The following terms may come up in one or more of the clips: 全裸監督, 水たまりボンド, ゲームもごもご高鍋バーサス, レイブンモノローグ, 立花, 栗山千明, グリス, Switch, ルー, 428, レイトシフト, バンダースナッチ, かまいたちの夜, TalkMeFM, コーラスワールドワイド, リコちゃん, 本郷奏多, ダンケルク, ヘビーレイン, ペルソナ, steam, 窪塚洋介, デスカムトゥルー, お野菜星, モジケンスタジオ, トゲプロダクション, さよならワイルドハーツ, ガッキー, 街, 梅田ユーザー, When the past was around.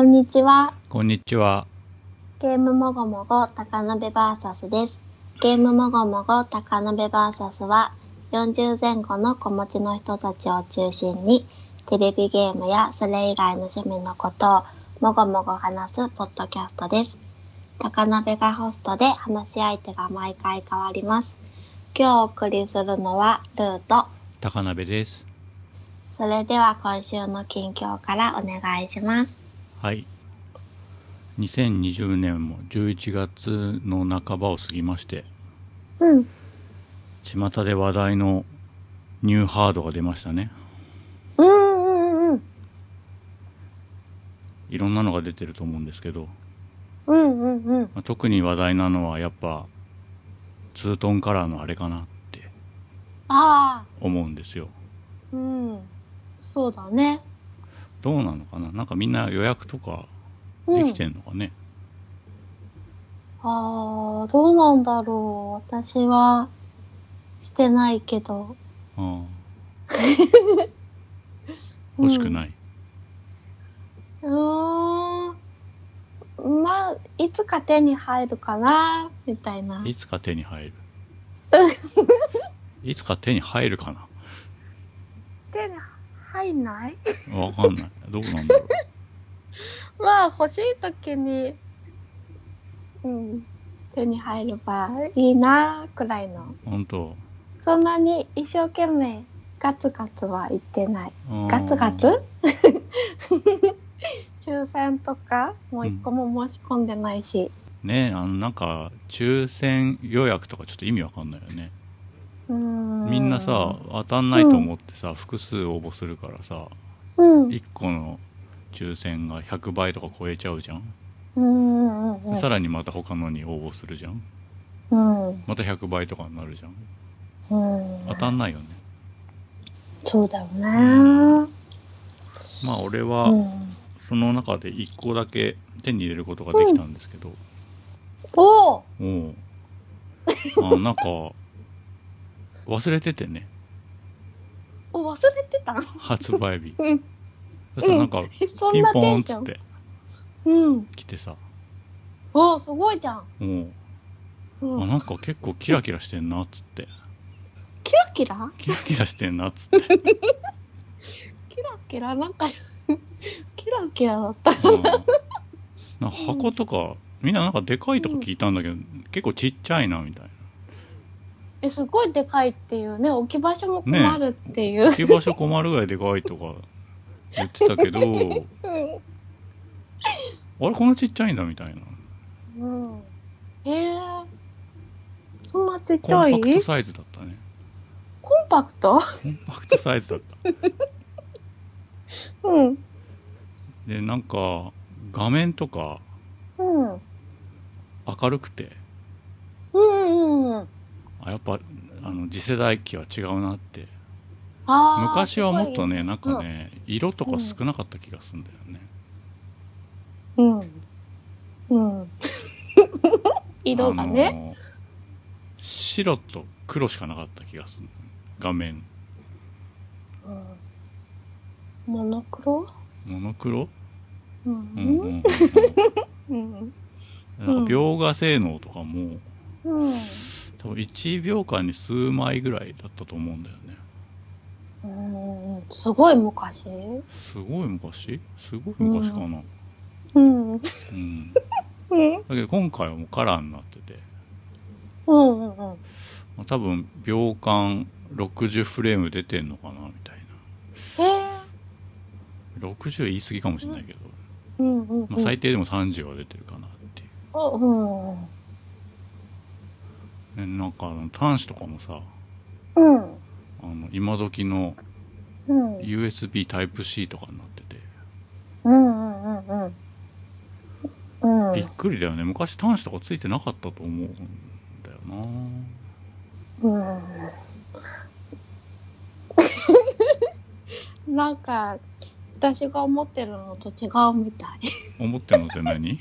こんにちは。こんにちは。ゲームもごもご高鍋バーサスです。ゲームもごもご高鍋バーサスは40前後の子持ちの人たちを中心にテレビゲームやそれ以外の趣味のことをもごもご話すポッドキャストです。高鍋がホストで話し相手が毎回変わります。今日お送りするのはルーと高鍋です。それでは今週の近況からお願いします。はい、2020年も11月の半ばを過ぎまして、巷で話題のニューハードが出ましたね。いろんなのが出てると思うんですけど、特に話題なのはやっぱツートンカラーのあれかなって思うんですよ。そうだね。どうなのかな、なんかみんな予約とかできてんのかね、どうなんだろう、私はしてないけど欲しくない、まあいつか手に入るかなみたいな。いつか手に入るかな手に入んないわかんない。どうなんだろうまあ欲しいときに、手に入ればいいなくらいの。本当。そんなに一生懸命ガツガツは言ってない。抽選とかもう一個も申し込んでないし。ねえ、なんか抽選予約とかちょっと意味わかんないよね。みんなさ当たんないと思ってさ、複数応募するからさ、1個の抽選が100倍とか超えちゃうじゃん。さらにまた他のに応募するじゃん、また100倍とかになるじゃん、当たんないよね。そうだよね。まあ俺はその中で1個だけ手に入れることができたんですけど、なんか忘れててね。忘れてた？発売日。そしたらなんかピンポンっつって来てさ。すごいじゃん。なんか結構キラキラしてんなっつって。キラキラ？キラキラしてんなっつって。キラキラなんかキラキラだった。なんか箱とかみんななんかでかいとか聞いたんだけど、結構ちっちゃいなみたいな。すごいでかいっていうね、置き場所も困るっていう、ね、置き場所困るぐらいでかいとか言ってたけどあれこんなちっちゃいんだみたいな、そんなちっちゃい？コンパクトサイズだったね。コンパクトサイズだったでなんか画面とか、明るくてやっぱ次世代機は違うなって。昔はもっとね、なんかね、色とか少なかった気がするんだよね。色がね、白と黒しかなかった気がする画面、モノクロ？描画性能とかも、多分1秒間に数枚ぐらいだったと思うんだよね。すごい昔かな。だけど今回はもうカラーになってて、多分秒間60フレーム出てんのかなみたいな。60言い過ぎかもしれないけど、最低でも30は出てるかなっていう。なんか端子とかもさ、今時の USB Type-C とかになってて、びっくりだよね。昔端子とかついてなかったと思うんだよな。なんか私が思ってるのと違うみたい。思ってるのって何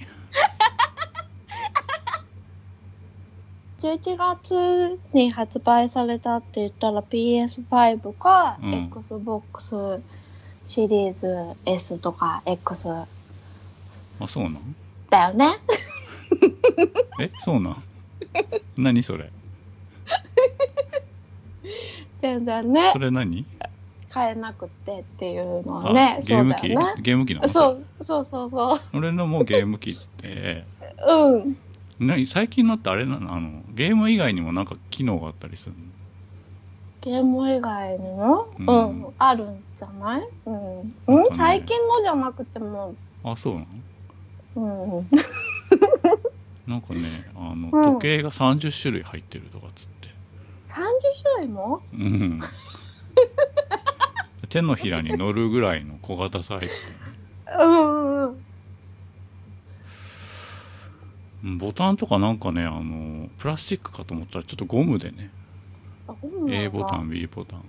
？11月に発売されたって言ったら PS5 か Xbox シリーズ S とか X あ、そうなんだよね。え、そうなん？何それ。全然ね。それ何？買えなくてっていうのはね。ゲーム機、そうだよね、ゲーム機なの？そう。俺のもうゲーム機って。うん。何、最近のってあれなの、あのゲーム以外にもなんか機能があったりするの？ゲーム以外にも、うん、うん、あるんじゃない？うん、ね、うん、最近のじゃなくても。あ、そうなの？うん。なんかね、あの、うん、時計が30種類入ってるとかっつって。30種類も？うん。手のひらに乗るぐらいの小型サイズ、ね。うん。ボタンとかなんかね、あのプラスチックかと思ったらちょっとゴムでね。あ、ゴムなんだ。A ボタン、B ボタンが。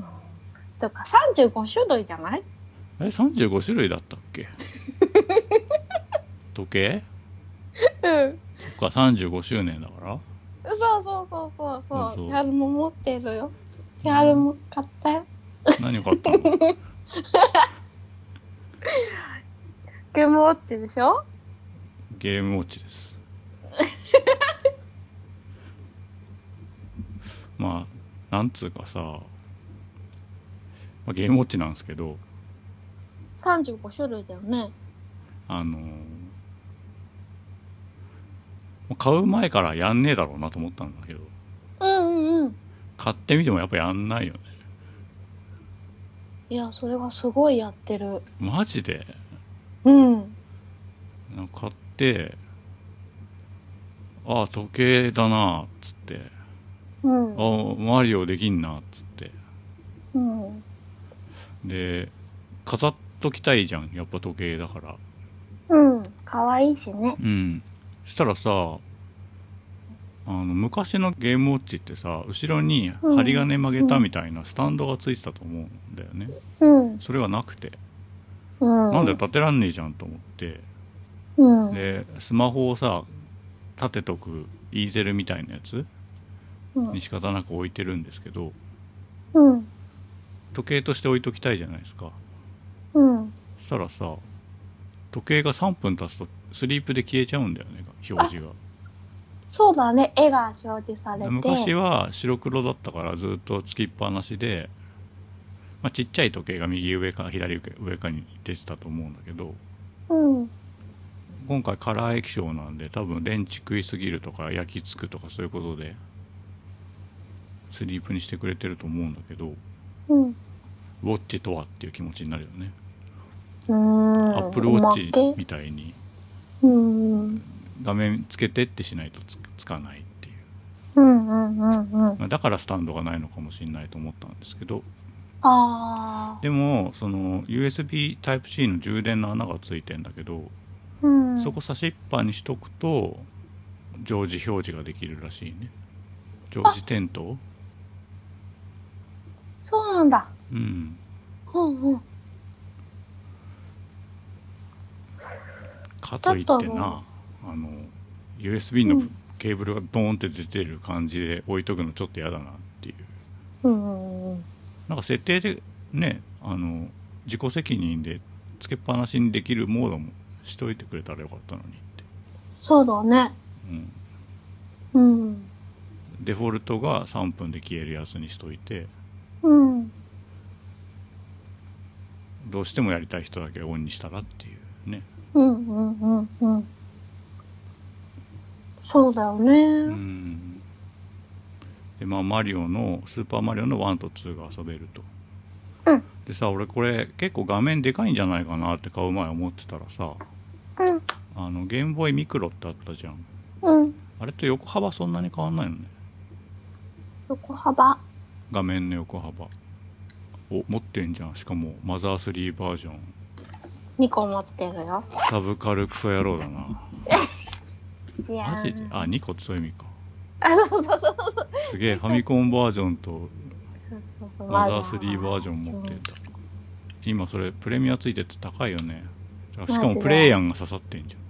うん、とか35種類じゃない？え、35種類だったっけ？時計？うん。そっか、35周年だから。そう。ティアルも持ってるよ。ティアルも買ったよ。何買ったの？ゲームウォッチでしょ？ゲームウォッチです。まあ、なんつうかさ、まあ、ゲームウォッチなんですけど。35種類だよね。買う前からやんねえだろうなと思ったんだけど、買ってみてもやっぱやんないよね。いや、それはすごいやってる。マジで？うん。なんか買って、ああ、時計だなっつって、うん、ああ、マリオできんなっつって、うん、で、飾っときたいじゃん、やっぱ時計だから。うん、かわいいしね。うん。したらさ、昔のゲームウォッチってさ、後ろに針金曲げたみたいなスタンドがついてたと思うんだよね、うん、それがなくて、うん、なんで立てらんねえじゃんと思って、うん、でスマホをさ立てとくイーゼルみたいなやつに仕方なく置いてるんですけど、うん、時計として置いときたいじゃないですか、うん、そしたらさ、時計が3分経つとスリープで消えちゃうんだよね、表示が。そうだね、絵が表示されて。昔は白黒だったからずっとつきっぱなしで、まあ、ちっちゃい時計が右上か左上かに出てたと思うんだけど、うん、今回カラー液晶なんで多分電池食いすぎるとか焼きつくとかそういうことでスリープにしてくれてると思うんだけど、うん、ウォッチとはっていう気持ちになるよね。うん、アップルウォッチみたいに画面つけてってしないと つかないっていう。だからスタンドがないのかもしれないと思ったんですけど、あ、でもその USB Type-C の充電の穴がついてんだけど、うん、そこ差しっぱにしとくと常時表示ができるらしいね。常時点灯。そうなんだ。うん。かといってな、USB のケーブルがドーンって出てる感じで置いとくのちょっとやだなっていう。なんか設定でね、自己責任でつけっぱなしにできるモードもしといてくれたらよかったのにって。そうだね。うん、デフォルトが3分で消えるやつにしといて、うん、どうしてもやりたい人だけオンにしたらっていうね。そうだよね。で、まあマリオのスーパーマリオの1と2が遊べると、うん、でさ、俺これ結構画面でかいんじゃないかなって買う前思ってたらさ、うん、ゲームボーイミクロってあったじゃん、うん、あれと横幅そんなに変わんないのね。横幅、画面の横幅お持ってんじゃん。しかもマザー3バージョン2個持ってるよ。サブカルクソ野郎だな。マジで？あ、2個ってそういう意味か。あ、そう。すげえ、ファミコンバージョンとマザー3バージョン持ってた。今それプレミアついてて高いよね。しかもプレイヤーが刺さってんじゃん。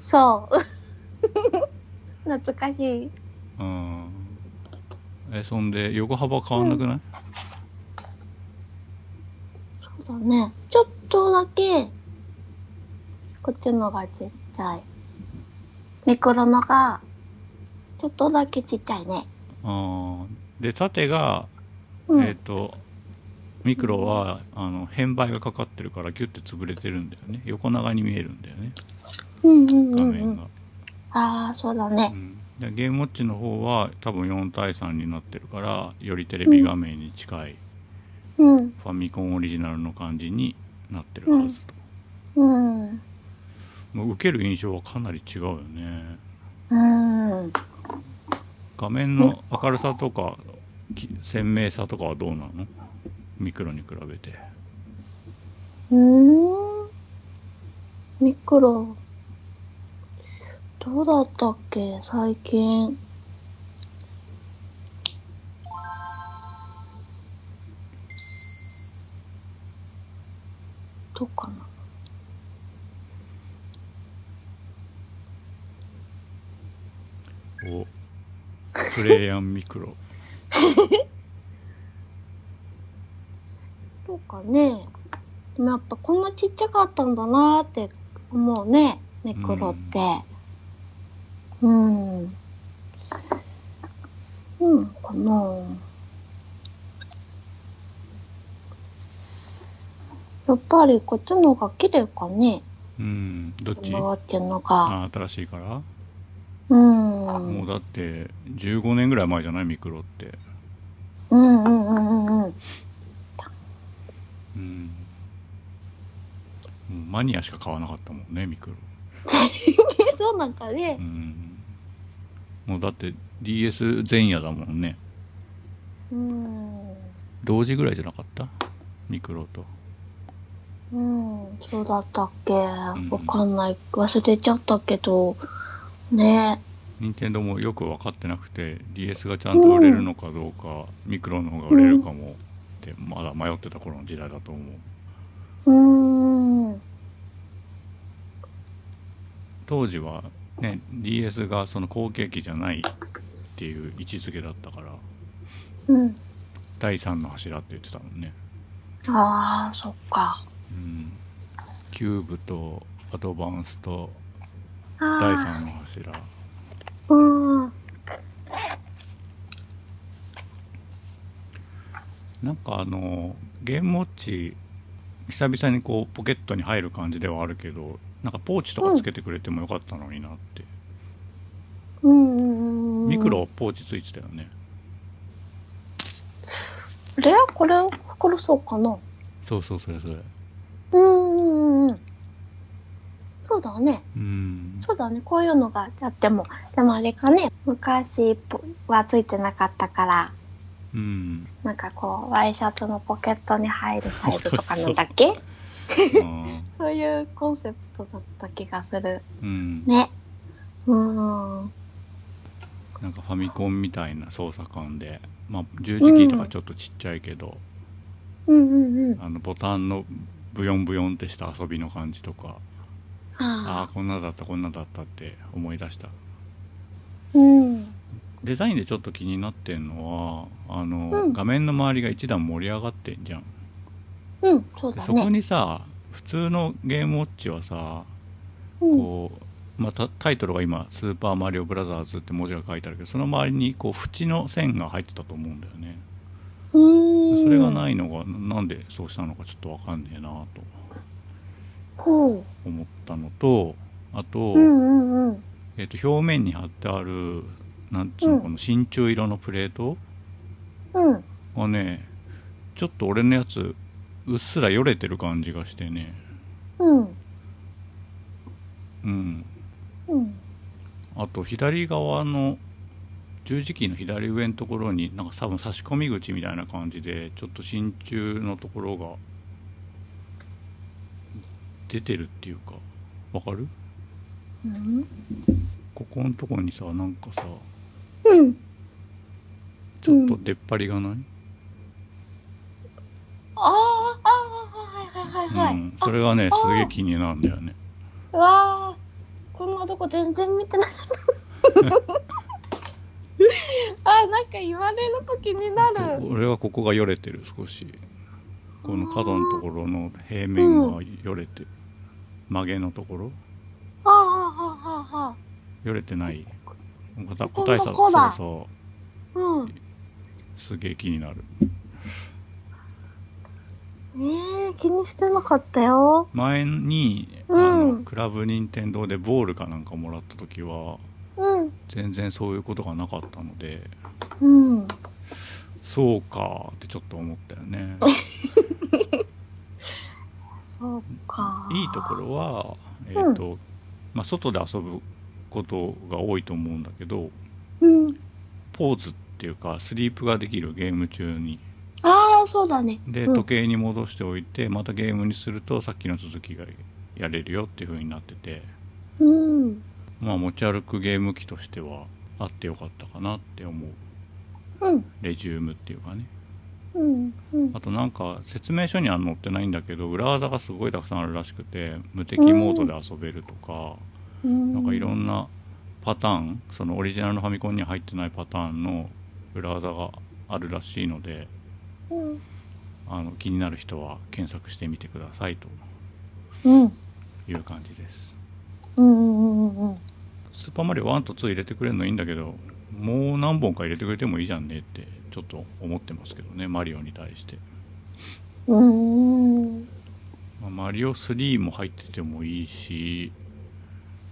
そう。懐かしい。うん。そんで横幅変わんなくない？そうだね。ちょっとだけこっちのがちっちゃい。ミクロのがちょっとだけちっちゃいね。あで縦が、うん、ミクロは変倍がかかってるからギュッて潰れてるんだよね。横長に見えるんだよね、うんうんうんうん、画面が。ああそうだね、うん、でゲームウォッチの方は多分4対3になってるからよりテレビ画面に近い、うん、ファミコンオリジナルの感じになってるはずと、うんうん、もう受ける印象はかなり違うよね、うん、画面の明るさとか鮮明さとかはどうなの？ミクロに比べて。ミクロどうだったっけ最近。どうかな。お、プレイアンミクロ。そうかね。でもやっぱこんなちっちゃかったんだなって思うね、ミクロって。うん。うんかな。やっぱりこっちの方が綺麗かね。うん。どっち？こっちのが。あ、新しいから。うん。もうだって15年ぐらい前じゃないミクロって。うんうんうんうんうん。うん、もうマニアしか買わなかったもんねミクロ。そうなんかね、うん、もうだって DS 前夜だもんね。うん同時ぐらいじゃなかったミクロと。うんそうだったっけ、うん、わかんない忘れちゃったけどね。任天堂もよく分かってなくて DS がちゃんと売れるのかどうか、うん、ミクロの方が売れるかも、うんってまだ迷ってた頃の時代だと思う。当時はね DS がその後継機じゃないっていう位置づけだったから、うん、第3の柱って言ってたもんね。ああそっか、うん、キューブとアドバンスと第3の柱。うんなんかゲームウォッチ久々にこうポケットに入る感じではあるけどなんかポーチとかつけてくれてもよかったのになって、うん、ミクロポーチついてたよね。あれこれ袋そうかな。そうそうそれそれそうだね、うんそうだねこういうのがあってもでもあれかね昔はついてなかったからうん、なんかこうワイシャツのポケットに入るサイズとかなんだっけそういうコンセプトだった気がする、うん、ねうんなんかファミコンみたいな操作感で、まあ、十字キーとかちょっとちっちゃいけど、うんうんうん、ボタンのブヨンブヨンってした遊びの感じとか、ああこんなだったこんなだったって思い出した、うんデザインでちょっと気になってんのはうん、画面の周りが一段盛り上がってんじゃん。うんそうだね。そこにさ普通のゲームウォッチはさ、うん、こうまたタイトルが今「スーパーマリオブラザーズ」って文字が書いてあるけどその周りにこう縁の線が入ってたと思うんだよね。それがないのがなんでそうしたのかちょっと分かんねえなと思ったのとあと、うんうんうん表面に貼ってあるなんつうの、うん、この真鍮色のプレート、うん、がねちょっと俺のやつうっすらよれてる感じがしてねうんうん、うん、あと左側の十字キーの左上のところになんか多分差し込み口みたいな感じでちょっと真鍮のところが出てるっていうかわかる？うん、ここのとこにさなんかさうん、ちょっと出っ張りがない、うん、あはいはいはいはい、うん、それがねすげえ気になるんだよね。うわこんなとこ全然見てないあなんか言われると気になる。俺はここがよれてる少しこの角のところの平面がよれてる。曲げのところ。ああああああ。よれてない。個体差。そうそう。うん。すげえ気になる。気にしてなかったよ。前に、クラブ任天堂でボールかなんかもらった時は、うん、全然そういうことがなかったので、うん、そうかってちょっと思ったよね。そうか。いいところは、うん、まあ外で遊ぶことが多いと思うんだけど、うん、ポーズっていうかスリープができるゲーム中に。ああそうだね。で、時計に戻しておいて、うん、またゲームにするとさっきの続きがやれるよっていう風になってて、うん、まあ持ち歩くゲーム機としてはあってよかったかなって思う。うん、レジュームっていうかね、うんうん、あとなんか説明書には載ってないんだけど裏技がすごいたくさんあるらしくて、無敵モードで遊べるとか、うん、なんかいろんなパターン、そのオリジナルのファミコンに入ってないパターンの裏技があるらしいので、うん、気になる人は検索してみてくださいという感じです。スーパーマリオ1と2入れてくれるのいいんだけど、もう何本か入れてくれてもいいじゃんねってちょっと思ってますけどね、マリオに対して。まあ、マリオ3も入っててもいいし、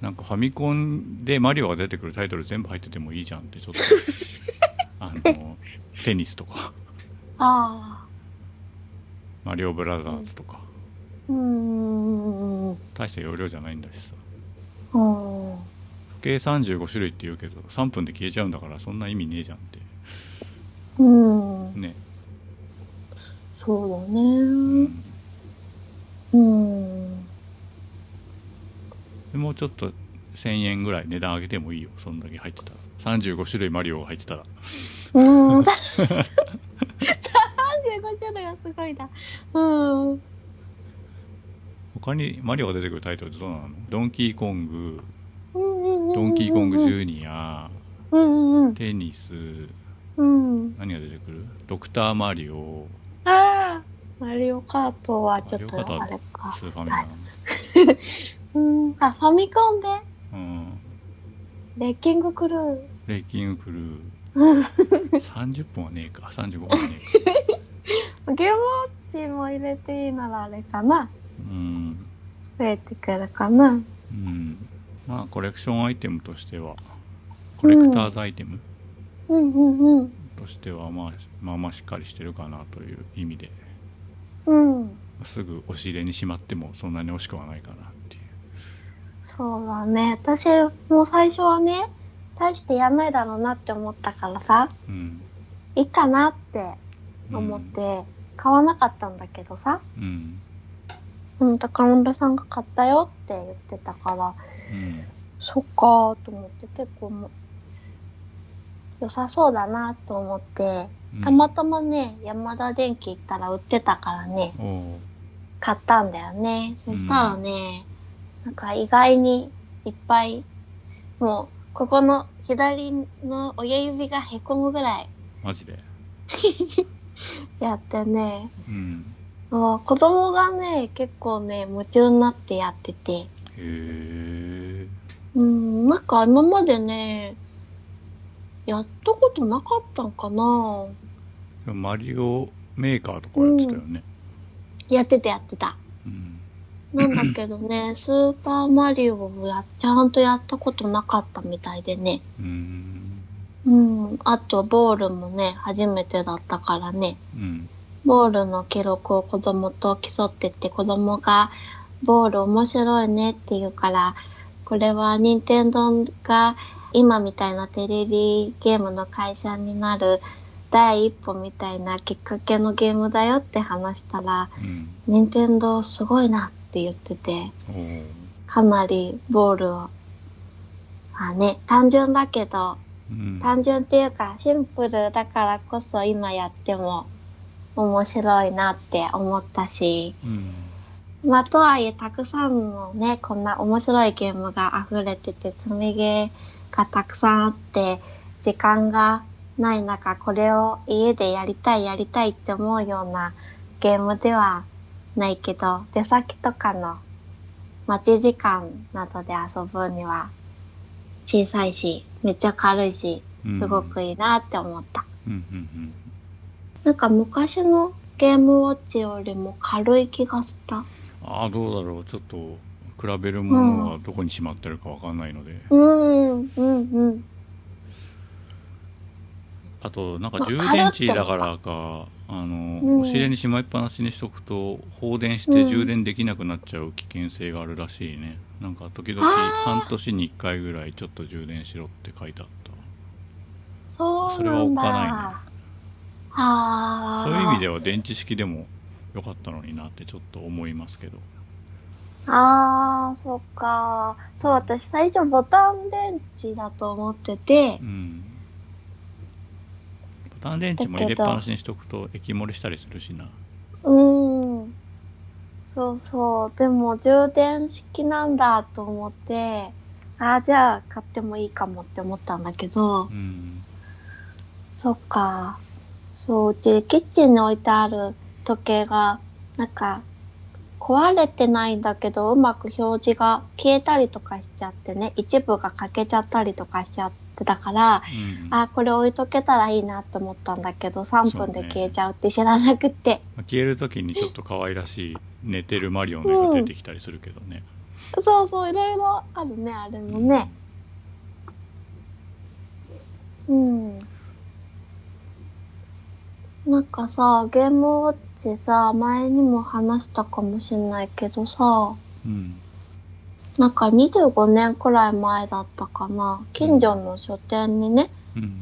なんかファミコンでマリオが出てくるタイトル全部入っててもいいじゃんってちょっとテニスとか。あマリオブラザーズとか、大した容量じゃないんだしさ、時計35種類って言うけど3分で消えちゃうんだからそんな意味ねえじゃんって。ね、そうだね。でもうちょっと1000円ぐらい値段上げてもいいよ、そんだけ入ってたら。35種類マリオが入ってたらすごいな。他にマリオが出てくるタイトルってどうなの？ドンキーコング、ドンキーコングジュニア、テニス、何が出てくる？ドクターマリオ。ああ、マリオカートはちょっとあれか。スーファミなの。あ、ファミコンで。レッキングクルー。レッキングクルー。30本はねえか、35本はねえか。ゲームウォッチも入れていいならあれかな、増えてくるかな。まあコレクションアイテムとしては、コレクターズアイテムとしてはまあしっかりしてるかなという意味で、すぐ押し入れにしまってもそんなに惜しくはないかなっていう。そうだね、私もう最初はね大してやんないだろうなって思ったからさ、いいかなって思って買わなかったんだけどさ、高村さんが買ったよって言ってたから、そっかーと思って、結構も良さそうだなと思って、たまたまね山田電機行ったら売ってたからね、買ったんだよね。そしたらね、なんか意外にいっぱい、もうここの左の親指がへこむぐらい。マジでやってね、そう子供がね結構ね夢中になってやってて、なんか今までねやったことなかったんかな。マリオメーカーとかやってたよね、やってた、なんだけどねスーパーマリオをちゃんとやったことなかったみたいでね、あとボールもね初めてだったからね、ボールの記録を子供と競ってて、子供がボール面白いねって言うから、これは任天堂が今みたいなテレビゲームの会社になる第一歩みたいなきっかけのゲームだよって話したら、任天堂すごいなって言ってて、かなりボールをね単純だけど、単純っていうかシンプルだからこそ今やっても面白いなって思ったし、まあとはいえたくさんのねこんな面白いゲームが溢れてて、積みゲーがたくさんあって、時間がない中これを家でやりたいって思うようなゲームではないけど、出先とかの待ち時間などで遊ぶには小さいし、めっちゃ軽いし、すごくいいなって思った。なんか昔のゲームウォッチよりも軽い気がした。ああ、どうだろう。ちょっと比べるものはどこにしまってるかわかんないので。あとなんか充電池だからか、押し入れにしまいっぱなしにしとくと放電して充電できなくなっちゃう危険性があるらしいね。なんか時々半年に1回ぐらいちょっと充電しろって書いてあった。それは置かないね。そういう意味では電池式でもよかったのになってちょっと思いますけど。ああ、そっか。そう、私最初ボタン電池だと思ってて、ボタン電池も入れっぱなしにしとくと液漏れしたりするしな。そうそう。でも充電式なんだと思って、ああ、じゃあ買ってもいいかもって思ったんだけど、そっか。そう、うちキッチンに置いてある時計がなんか壊れてないんだけど、うまく表示が消えたりとかしちゃってね、一部が欠けちゃったりとかしちゃってたから、あ、これ置いとけたらいいなと思ったんだけど、3分で消えちゃうって知らなくて、消える時にちょっと可愛らしい寝てるマリオの絵が出てきたりするけどね。そうそう、いろいろあるね、あれもね。なんかさ、ゲームウォッチさ、前にも話したかもしれないけどさ、なんか25年くらい前だったかな、近所の書店にね、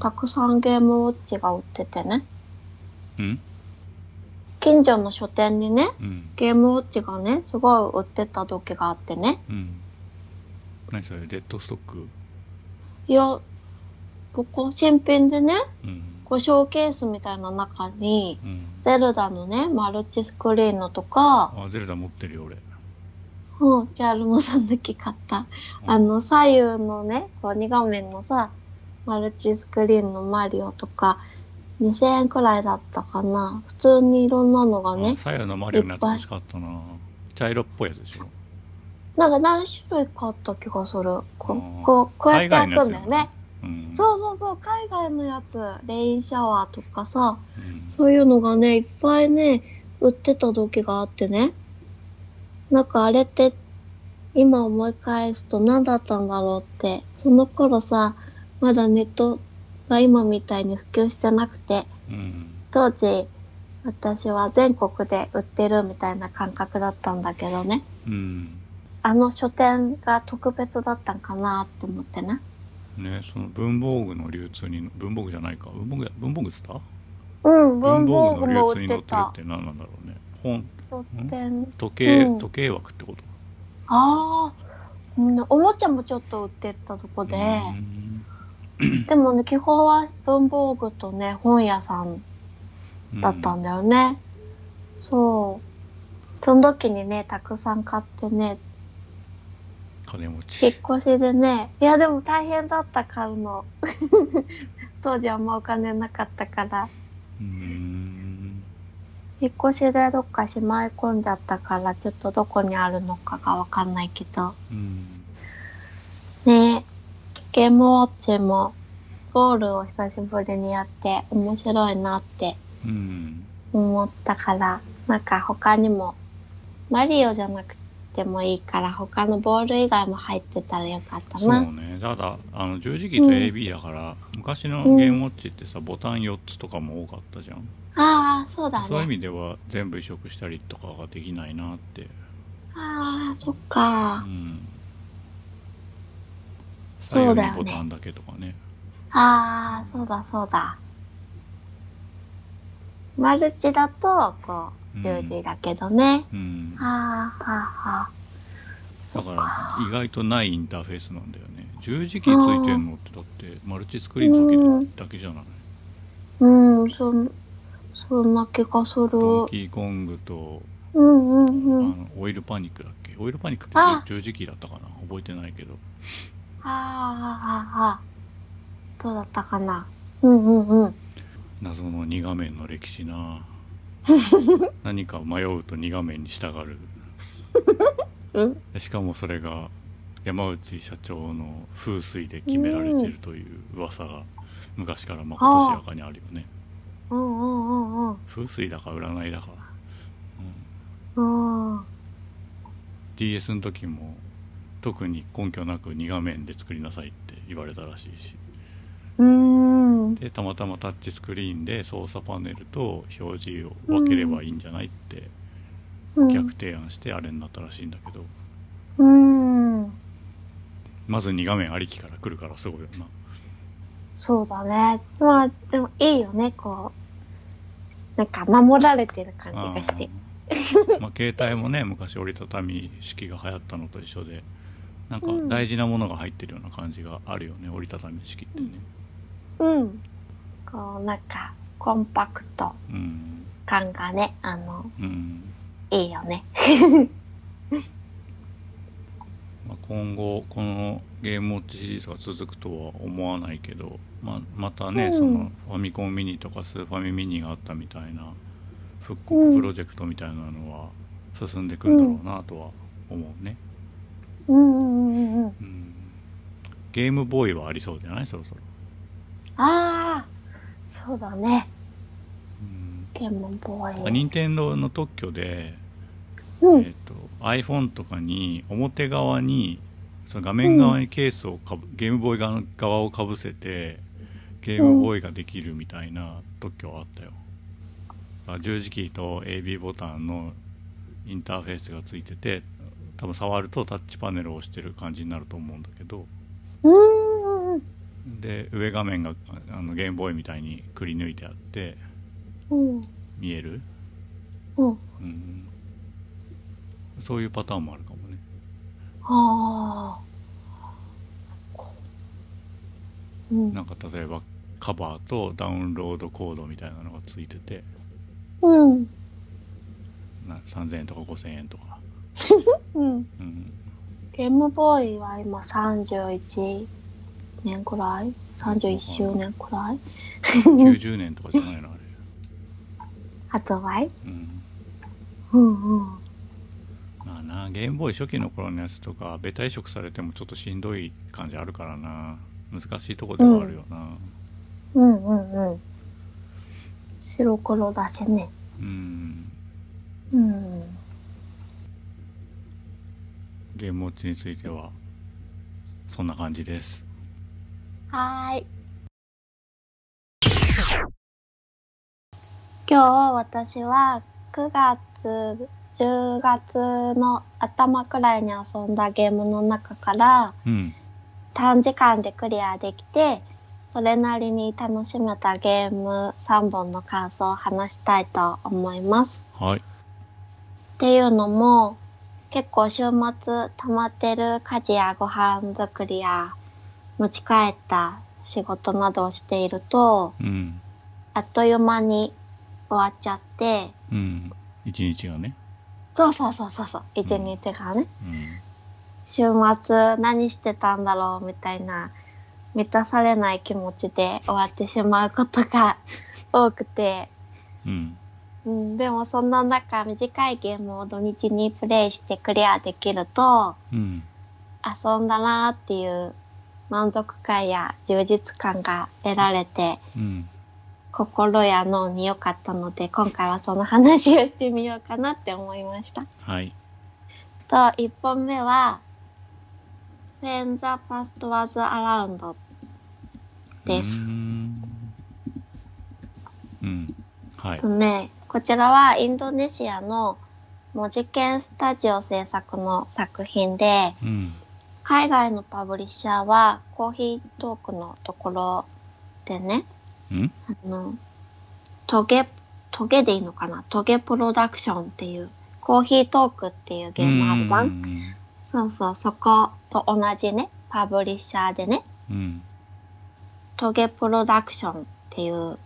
たくさんゲームウォッチが売っててね、近所の書店にね、ゲームウォッチがね、すごい売ってた時があってね。何それ、デッドストック？いや、ここ新品でね、ショーケースみたいな中に、ゼルダのね、マルチスクリーンのとか。あ、ゼルダ持ってるよ俺。じゃあルモさんだけ買った。左右のね、こう2画面のさ、マルチスクリーンのマリオとか2000円くらいだったかな。普通にいろんなのがね。左右のマリオのやつ欲しかったな。茶色っぽいやつでしょ。なんか何種類かあった気がする。こうやって開くんだよね。そうそうそう、海外のやつ、レインシャワーとかさ、そういうのがね、いっぱいね、売ってた時があってね。なんかあれって、今思い返すと何だったんだろうって、その頃さ、まだネットが今みたいに普及してなくて、当時、私は全国で売ってるみたいな感覚だったんだけどね。あの書店が特別だったんかなって思ってね。ね、その文房具の流通に、文房具じゃないか、文房具って言った？文房具の流通に載ってるって何なんだろうね。時計枠ってこと？ああ、おもちゃもちょっと売ってたとこで、でもね、基本は文房具とね、本屋さんだったんだよね。そう、その時にね、たくさん買ってね。金持ち。引っ越しでね、いやでも大変だった、買うの。当時あんまお金なかったから。引っ越しでどっかしまい込んじゃったから、ちょっとどこにあるのかがわかんないけど、ね、ゲームウォッチもゴールを久しぶりにやって面白いなって思ったから、なんか他にもマリオじゃなくてでもいいから、他のボール以外も入ってたらよかったな。そうね、ただ十字キーと AB だから、昔のゲームウォッチってさ、ボタン4つとかも多かったじゃん。ああ、そうだね。そういう意味では全部移植したりとかができないなって。ああ、そっか。そうだよね、ボタンだけとかね。ああ、そうだそうだ。マルチだとこう10時だけどね。だから意外とないインターフェースなんだよね。十字キーついてんのってだってマルチスクリーンだけじゃない。そんな気がする。ドンキーコングとオイルパニックだっけ。オイルパニックって十字キーだったかな、覚えてないけど。どうだったかな。謎の2画面の歴史な。何か迷うと2画面に従う。うん、しかもそれが山内社長の風水で決められているという噂が昔からまことしやかにあるよね。ああああ、風水だか占いだか、うん、あ DS の時も特に根拠なく2画面で作りなさいって言われたらしいし、うん、でたまたまタッチスクリーンで操作パネルと表示を分ければいいんじゃないって逆提案してあれになったらしいんだけど、うん、まず2画面ありきから来るからすごいよな。そうだね。まあでもいいよね、こうなんか守られてる感じがしてまあ携帯もね、昔折りたたみ式が流行ったのと一緒で、なんか大事なものが入ってるような感じがあるよね、折りたたみ式ってね。うん、うん、こうなんかコンパクト感がね、うん、うん、いいよねまあ今後このゲームウォッチシリーズが続くとは思わないけど、まあ、またね、うん、そのファミコンミニとかスーファミミニがあったみたいな復刻プロジェクトみたいなのは進んでいくんだろうなとは思うね。ゲームボーイはありそうじゃない、そろそろ。ああ、そうだね、うん、ゲームボーイ。任天堂の特許で、うん、iPhone とかに表側にその画面側にケースをかぶ、うん、ゲームボーイ側をかぶせてゲームボーイができるみたいな特許はあったよ。十字キーと AB ボタンのインターフェースがついてて、多分触るとタッチパネルを押してる感じになると思うんだけど、で上画面がゲームボーイみたいにくり抜いてあって、うん、見える、うんうん、そういうパターンもあるかもね。あー、うん、なんか例えばカバーとダウンロードコードみたいなのがついてて、うん、3,000円とか5,000円とか、うんうん、ゲームボーイは今31年くらい、31周年くらい90年とかじゃないのあれ発売、うん、うんうん、まあな、ゲームボーイ初期の頃のやつとかベタ移植されてもちょっとしんどい感じあるからな、難しいとこではあるよな、うん、うんうんうん、白黒だしね。うん。うん。ゲームウォッチについてはそんな感じです。はい。今日私は9月、10月の頭くらいに遊んだゲームの中から、うん、短時間でクリアできて、それなりに楽しめたゲーム3本の感想を話したいと思います。はい。っていうのも、結構週末溜まってる家事やご飯作りや持ち帰った仕事などをしていると、うん、あっという間に終わっちゃって、うん、一日がね。そうそうそうそう、一日がね、うん、週末何してたんだろうみたいな満たされない気持ちで終わってしまうことが多くて、うんうん、でもそんな中短いゲームを土日にプレイしてクリアできると、うん、遊んだなーっていう満足感や充実感が得られて、うん、心や脳に良かったので今回はその話をしてみようかなって思いました。はい。と1本目は When the past was aroundです。うん、はい。ね、こちらはインドネシアの文字研スタジオ制作の作品で、うん、海外のパブリッシャーはコーヒートークのところでね、うん、トゲでいいのかな、トゲプロダクションっていうコーヒートークっていうゲームあるじゃん。そうそう、そこと同じねパブリッシャーでね、うん、トゲプロダクションっていう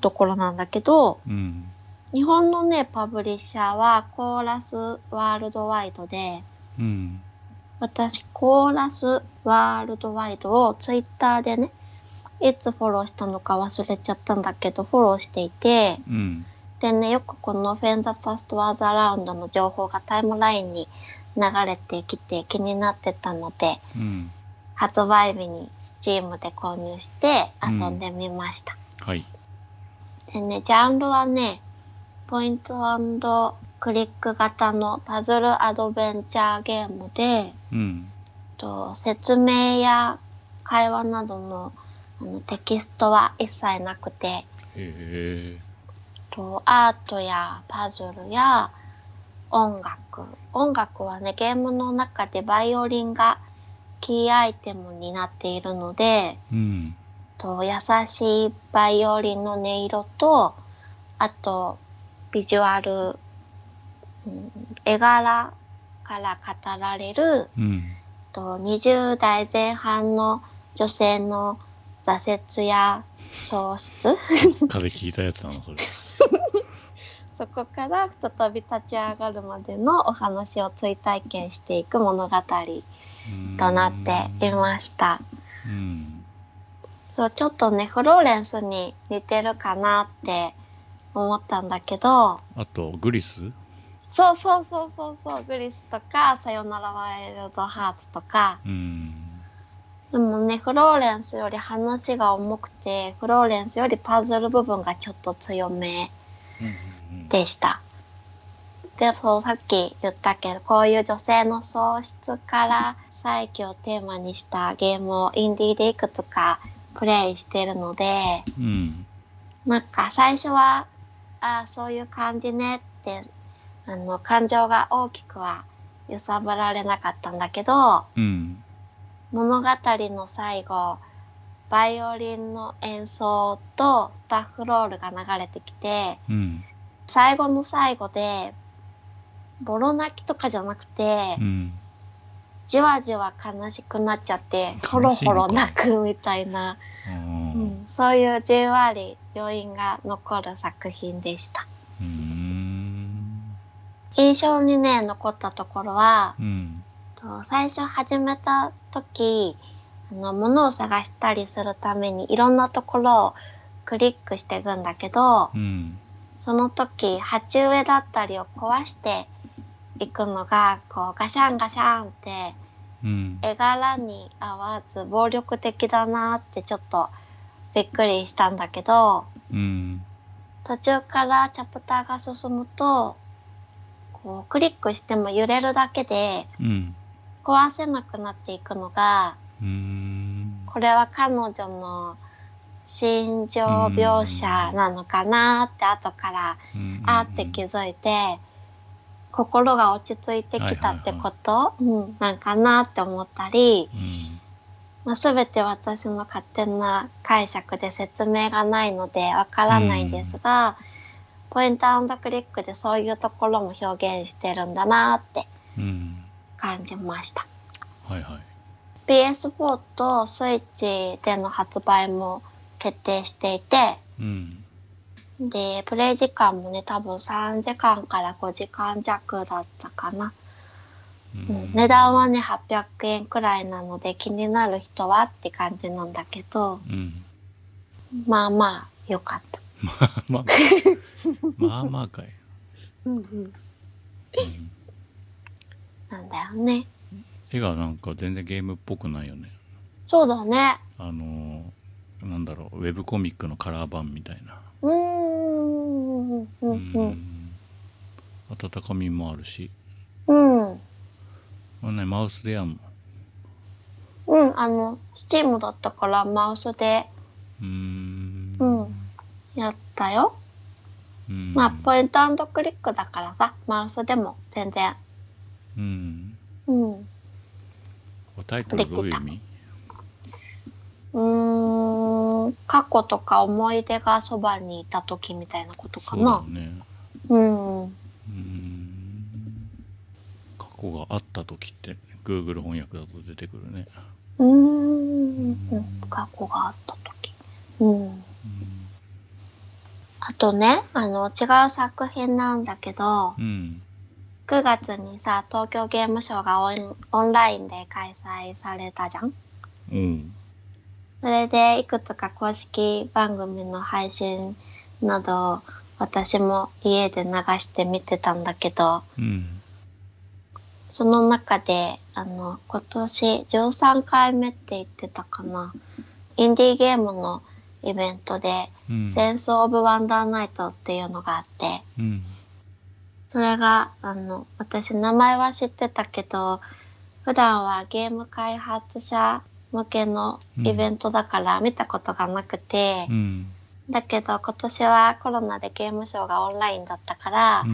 ところなんだけど、うん、日本のねパブリッシャーはコーラスワールドワイドで、うん、私コーラスワールドワイドをツイッターでねいつフォローしたのか忘れちゃったんだけどフォローしていて、うん、でね、よくこのWhen the past was aroundの情報がタイムラインに流れてきて気になってたので、うん、発売日に steam で購入して遊んでみました、うん、はい。でね、ジャンルはね、ポイント&クリック型のパズルアドベンチャーゲームで、うん、説明や会話などのテキストは一切なくて、アートやパズルや音楽はね、ゲームの中でバイオリンがキーアイテムになっているので、うん、優しいバイオリンの音色と、あとビジュアル、絵柄から語られる、うん、20代前半の女性の挫折や喪失風聞いたやつなのそれそこから再び立ち上がるまでのお話を追体験していく物語となっていました。うん、そう、ちょっとねフローレンスに似てるかなって思ったんだけど、あとグリス？そうそうそうそうそう、グリスとかさよならワイルドハーツとか、うん、でもねフローレンスより話が重くて、フローレンスよりパズル部分がちょっと強めでした、うんうん、でそうさっき言ったけど、こういう女性の喪失から再起をテーマにしたゲームをインディーでいくつかプレイしてるので、うん、なんか最初はあそういう感じねって感情が大きくは揺さぶられなかったんだけど、うん、物語の最後、バイオリンの演奏とスタッフロールが流れてきて、うん、最後の最後でボロ泣きとかじゃなくて、うん、じわじわ悲しくなっちゃってほろほろ泣くみたいな、うん、そういうじんわり余韻が残る作品でした。印象にね残ったところは、うん、最初始めた時物を探したりするためにいろんなところをクリックしていくんだけど、うん、その時鉢植えだったりを壊していくのがこうガシャンガシャンって、うん、絵柄に合わず暴力的だなってちょっとびっくりしたんだけど、うん、途中からチャプターが進むとクリックしても揺れるだけで壊せなくなっていくのが、うん、これは彼女の心情描写なのかなって後から、うん、あって気づいて心が落ち着いてきたってこと、はいはいはい、なんかなって思ったり、うんまあ、全て私の勝手な解釈で説明がないのでわからないんですが、うんポイント&クリックでそういうところも表現してるんだなって感じました、うんはいはい、PS4 とスイッチでの発売も決定していて、うん、でプレイ時間もね多分3時間から5時間弱だったかな、うん、値段はね800円くらいなので気になる人はって感じなんだけど、うん、まあまあよかったまあまあかいうん、うん、なんだよね絵がなんか全然ゲームっぽくないよね。そうだねなんだろうウェブコミックのカラー版みたいな温かみもあるしうんあねマウスでやんのうんSteamだったからマウスでうんやったよ、うん、まあポイント&クリックだからさマウスでも全然うんうんタイトルどういう意味？過去とか思い出がそばにいた時みたいなことかな。そうだね過去があった時ってGoogle翻訳だと出てくるね。過去があった時あとね、違う作品なんだけど、うん、9月にさ、東京ゲームショウがオンラインで開催されたじゃん？うん。それで、いくつか公式番組の配信など、私も家で流して見てたんだけど、うん、その中で今年13回目って言ってたかな、インディーゲームのイベントで、うん、センスオブワンダーナイトっていうのがあって、うん、それが私名前は知ってたけど普段はゲーム開発者向けのイベントだから見たことがなくて、うん、だけど今年はコロナでゲームショーがオンラインだったから、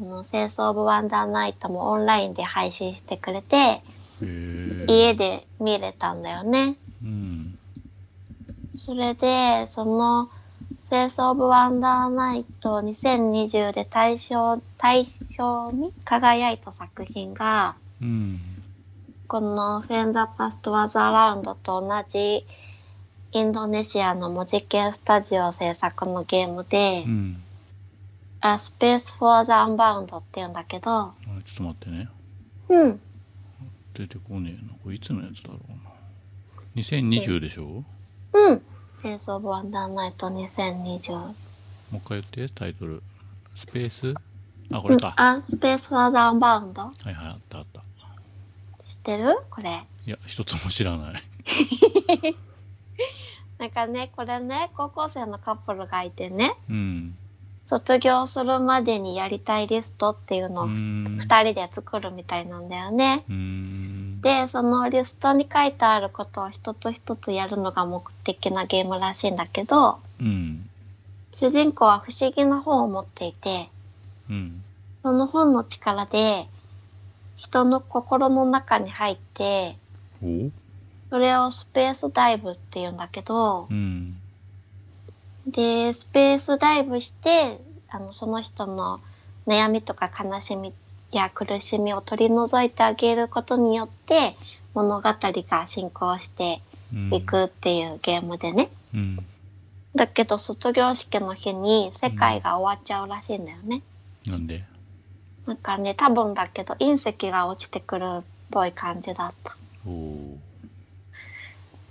うん、センスオブワンダーナイトもオンラインで配信してくれて家で見れたんだよね、うん、それでそのセンスオブワンダーナイト2020で大賞に輝いた作品が、うん、このWhen the past was aroundと同じインドネシアのモジケンスタジオ制作のゲームで、うん、A Space for the Unbound っていうんだけど、あれちょっと待ってね、うん、出てこねえな、これいつのやつだろうな、2020でしょ、うん、センスオブワンダーナイト2020、もう一回言って、タイトルスペース、あ、これか、うん、A Space for the Unbound、 はいはい、あったあった、知ってるこれ、いや一つも知らないなんかね、これね、高校生のカップルがいてね、うん、卒業するまでにやりたいリストっていうのを2人で作るみたいなんだよね。でそのリストに書いてあることを一つ一つやるのが目的なゲームらしいんだけど、うん、主人公は不思議な本を持っていて、うん、その本の力で人の心の中に入って、それをスペースダイブっていうんだけど、うん、でスペースダイブしてその人の悩みとか悲しみや苦しみを取り除いてあげることによって物語が進行していくっていうゲームでね、うんうん、だけど卒業式の日に世界が終わっちゃうらしいんだよね、うん、なんでなんかね、多分だけど隕石が落ちてくるっぽい感じだった。お、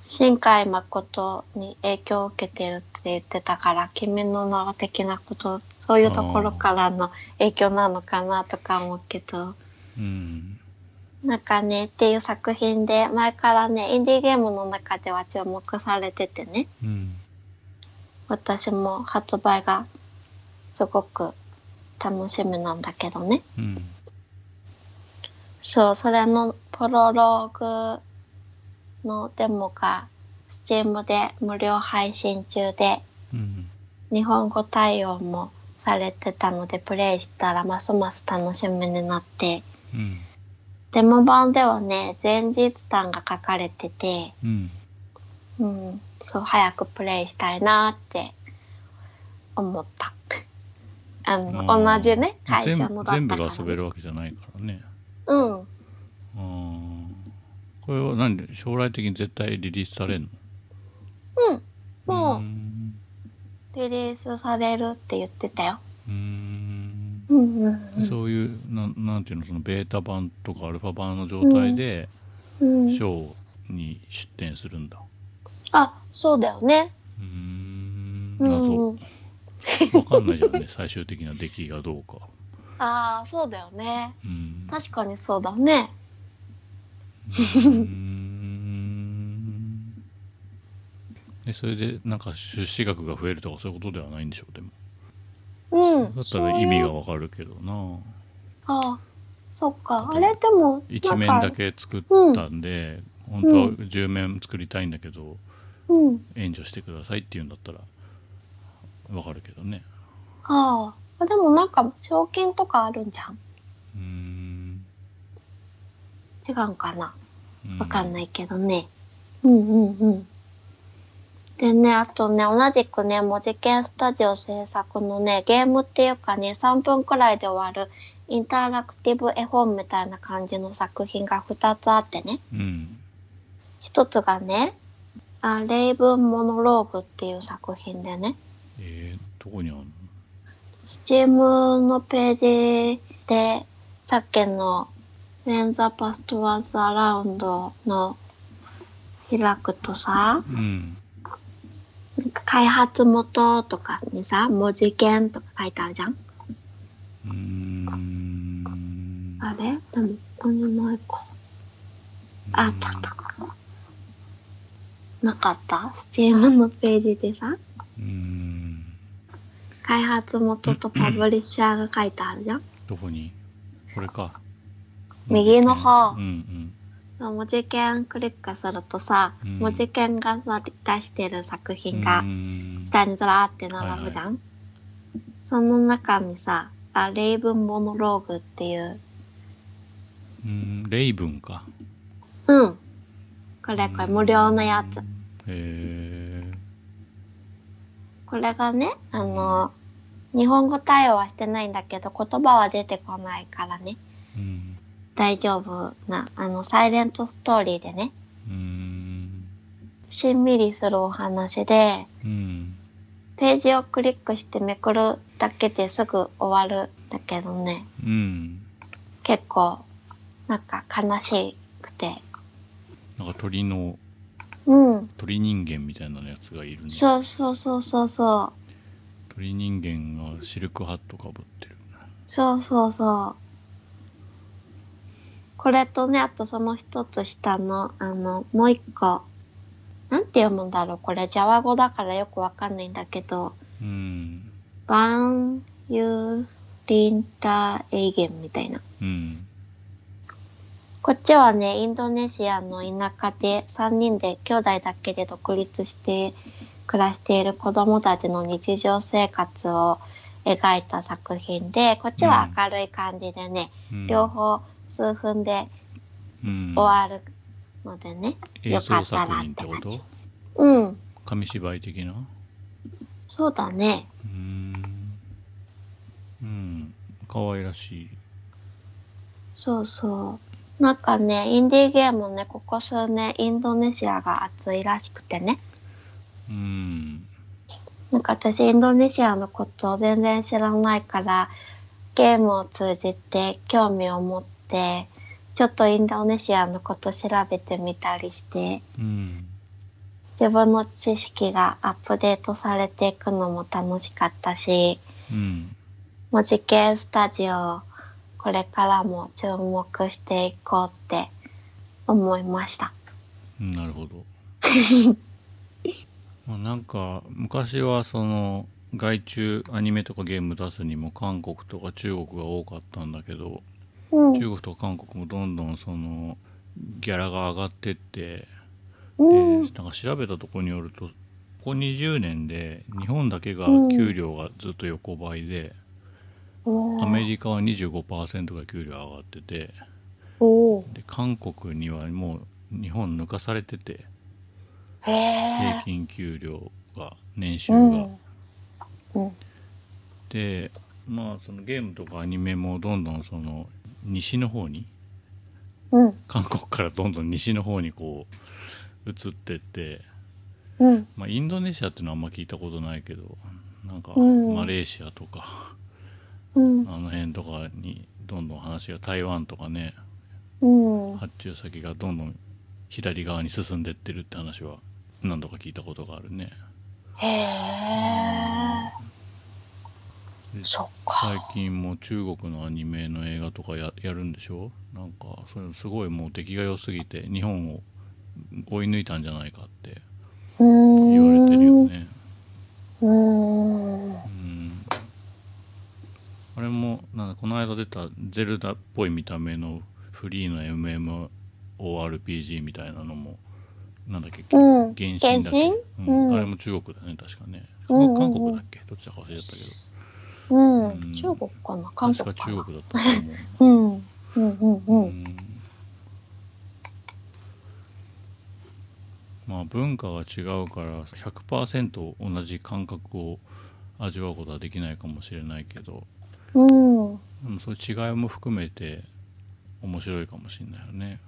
新海誠に影響を受けてるって言ってたから、君の名は的なこと、そういうところからの影響なのかなとか思うけど、うん、なんかねっていう作品で、前からねインディーゲームの中では注目されててね、うん、私も発売がすごく楽しみなんだけどね、うん、そう、それのプロローグのデモが steam で無料配信中で、うん、日本語対応もされてたのでプレイしたらますます楽しみになって、うん、デモ版ではね前日譚が書かれてて、うんうん、そう早くプレイしたいなって思った。同じね会社のだったから、全部が遊べるわけじゃないからね。うん。これは何で将来的に絶対リリースされるの？うん。もうリリースされるって言ってたよ。うんうんうん、そういうなんていうの、そのベータ版とかアルファ版の状態でショーに出展するんだ。うん、あ、そうだよね。謎。わかんないじゃんね最終的な出来がどうか。ああそうだよね、うん、確かにそうだねでそれでなんか出資額が増えるとかそういうことではないんでしょう。でも、うん、だったら意味がわかるけどな。ああそっか、あれでも1面だけ作ったんで、うん、本当は10面作りたいんだけど、うん、援助してくださいっていうんだったらわかるけどね。ああ、でもなんか賞金とかあるんじゃん。違うかな。わかんないけどね。うんうんうん。でね、あとね、同じくね、モジケンスタジオ制作のね、ゲームっていうかね、3分くらいで終わるインタラクティブ絵本みたいな感じの作品が2つあってね。うん、1つがね、レイブンモノローグっていう作品でね。どこにあるの？Steam のページでさっきの When the past was around の開くとさ、うん、なんか開発元とかにさ文字源とか書いてあるじゃん。あれでもここにないか。あったあった。なかった?steam のページでさ。開発元とパブリッシャーが書いてあるじゃん。どこに？これか。右の方。うんうん、文字鍵クリックするとさ、うん、文字鍵が出してる作品が下にずらーって並ぶじゃん、はいはい、その中にさ、レイブンモノローグっていう。レイブンか。うん。これ無料のやつ。へー。これがね、日本語対応はしてないんだけど、言葉は出てこないからね。うん、大丈夫な、サイレントストーリーでね。しんみりするお話で、ページをクリックしてめくるだけですぐ終わるんだけどね。結構、なんか悲しくて。なんか鳥の、鳥人間みたいなやつがいるね。そうそうそうそうそう。鳥人間がシルクハットかぶってる。そうそうそう。これとね、あとその一つ下の、もう一個。なんて読むんだろう、これ。ジャワ語だからよくわかんないんだけど。バンユリンタエイゲンみたいな。こっちはね、インドネシアの田舎で3人で兄弟だけで独立して暮らしている子供たちの日常生活を描いた作品で、こっちは明るい感じでね、両方数分で終わるのでね、よかったらって感じ。紙芝居的な？そうだね。かわいらしい。そうそう。なんかね、インディーゲームね、ここ数年インドネシアが熱いらしくてね。なんか私インドネシアのことを全然知らないから、ゲームを通じて興味を持って、ちょっとインドネシアのこと調べてみたりして、自分の知識がアップデートされていくのも楽しかったし、文字系スタジオこれからも注目していこうって思いました。なるほど。まあなんか昔はその外注アニメとかゲーム出すにも韓国とか中国が多かったんだけど、中国とか韓国もどんどんそのギャラが上がってって、でなんか調べたところによるとここ20年で日本だけが給料がずっと横ばいで、アメリカは 25% が給料上がってて、で韓国にはもう日本抜かされてて、平均給料が年収が、で、まあそのゲームとかアニメもどんどんその西の方に、韓国からどんどん西の方にこう移ってって、まあインドネシアっていうのはあんま聞いたことないけど、なんかマレーシアとか。あの辺とかにどんどん話が台湾とかね、発注先がどんどん左側に進んでってるって話は何度か聞いたことがあるね。へえ、そっか。最近も中国のアニメの映画とか やるんでしょ。なんかそれすごいもう出来が良すぎて日本を追い抜いたんじゃないかって言われてるよね。あれもなんかこの間出たゼルダっぽい見た目のフリーの MMORPG みたいなのもなんだっけ、原神だっけ、あれも中国だね確かね、韓国だっけ、どっちだか忘れちゃったけど、中国かな韓国かな、確か中国だったと思う。まあ文化が違うから 100% 同じ感覚を味わうことはできないかもしれないけど、そういう違いも含めて面白いかもしれないよね。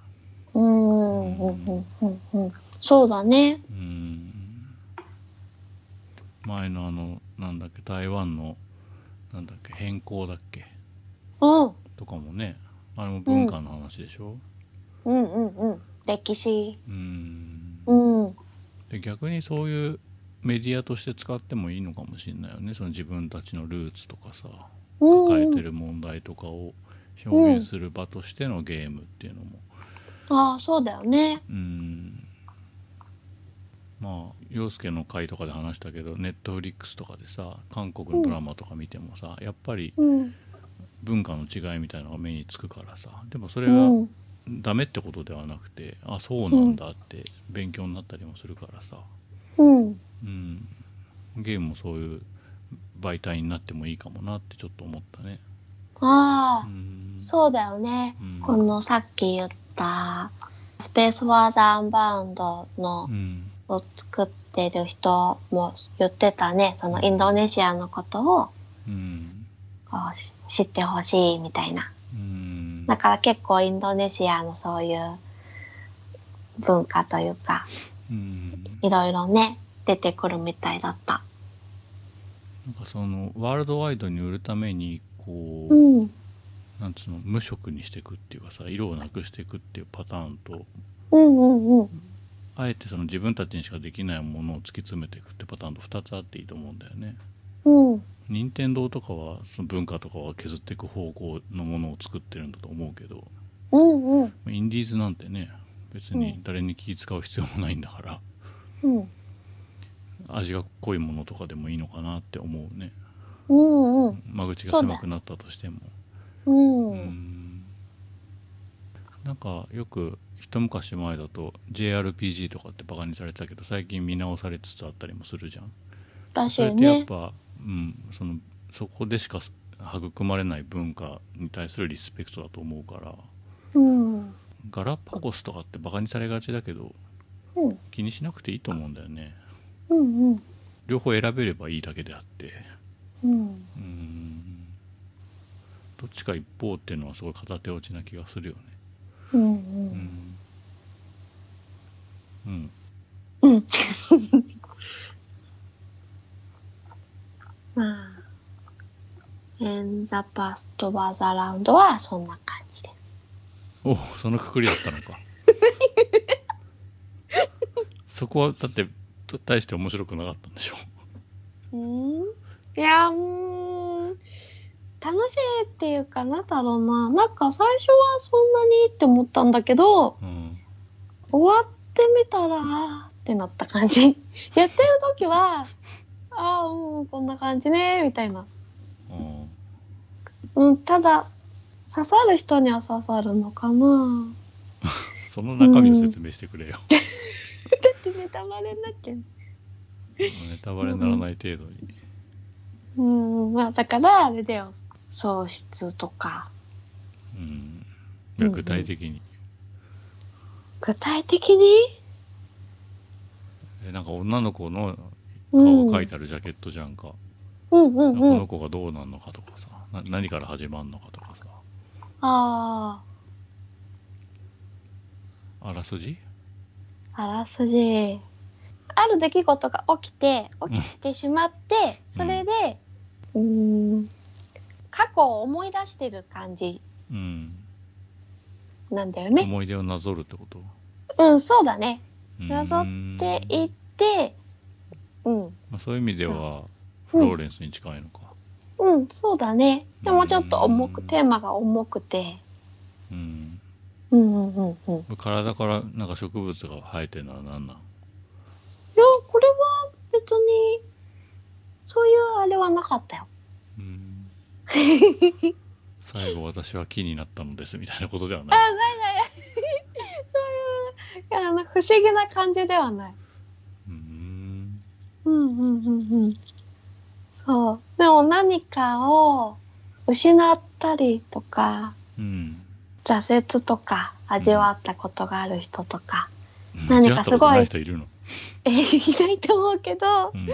そうだね。前のなんだっけ、台湾のなんだっけ、変更だっけとかもね、あれも文化の話でしょ。歴史。で逆にそういうメディアとして使ってもいいのかもしれないよね。その自分たちのルーツとかさ、抱えてる問題とかを表現する場としてのゲームっていうのも、うん、ああそうだよね。うん、まあ陽介の回とかで話したけど、ネットフリックスとかでさ、韓国のドラマとか見てもさ、やっぱり文化の違いみたいなのが目につくからさ、でもそれがダメってことではなくて、あそうなんだって勉強になったりもするからさ、うんうん、ゲームもそういう媒体になってもいいかもなってちょっと思ったね。ああ、うん、そうだよね、うん、このさっき言ったスペースワードアンバウンドの、うん、を作ってる人も言ってたね、そのインドネシアのことを、うん、こう知ってほしいみたいな、うん、だから結構インドネシアのそういう文化というか、うん、いろいろね出てくるみたいだった。なんかそのワールドワイドに売るためにこう、うん、なんつうの、無色にしていくっていうかさ、色をなくしていくっていうパターンと、うんうんうん、あえてその自分たちにしかできないものを突き詰めていくってパターンと2つあっていいと思うんだよね。うん。任天堂とかはその文化とかは削っていく方向のものを作ってるんだと思うけど、うんうん、インディーズなんてね別に誰に気使う必要もないんだから、うんうん、味が濃いものとかでもいいのかなって思うね。うんうん、間口が狭くなったとしても、うん、なんかよく一昔前だと JRPG とかってバカにされてたけど、最近見直されつつあったりもするじゃん。確かにね。それってやっぱ、うん、そこでしか育まれない文化に対するリスペクトだと思うから、うん、ガラパゴスとかってバカにされがちだけど、うん、気にしなくていいと思うんだよね。うんうん、両方選べればいいだけであって、うん、どっちか一方っていうのはすごい片手落ちな気がするよね。うんうんうん、うんうん、まあ「When the past was around」はそんな感じで。おお、そのくくりだったのか。そこはだって大して面白くなかったんでしょう。いや楽しいっていうか、なんだろうな、なんか最初はそんなにって思ったんだけど、うん、終わってみたらあってなった感じ。やってる時はあー、うん、こんな感じねみたいな、うん、ただ刺さる人には刺さるのかな。その中身を説明してくれよ。だってネタバレになっちゃう。ネタバレにならない程度に。うん、まあだからあれだよ、喪失とか。うん、具体的に。うん、具体的に？なんか女の子の顔を描いてあるジャケットじゃんか。うんうんうん、この子がどうなんのかとかさ、何から始まるのかとかさ。ああ。あらすじ？あらすじ、ある出来事が起きてしまって、うん、それで過去を思い出してる感じ、うん、なんだよね。思い出をなぞるってこと？うん、そうだね。なぞっていって、うん、まあ、そういう意味ではフローレンスに近いのか。うん、うん、そうだね。でもちょっと重く、テーマが重くて、うんうんうんうんうん、体からなんか植物が生えてるのは何なん？いや、これは別にそういうあれはなかったよ。最後私は木になったのですみたいなことではない。あ、ないそういう不思議な感じではない。うんうんうんうん。そう。でも何かを失ったりとか。うん。挫折とか味わったことがある人とか、うん、何かすごい、ない人いるの？いないと思うけど、うん、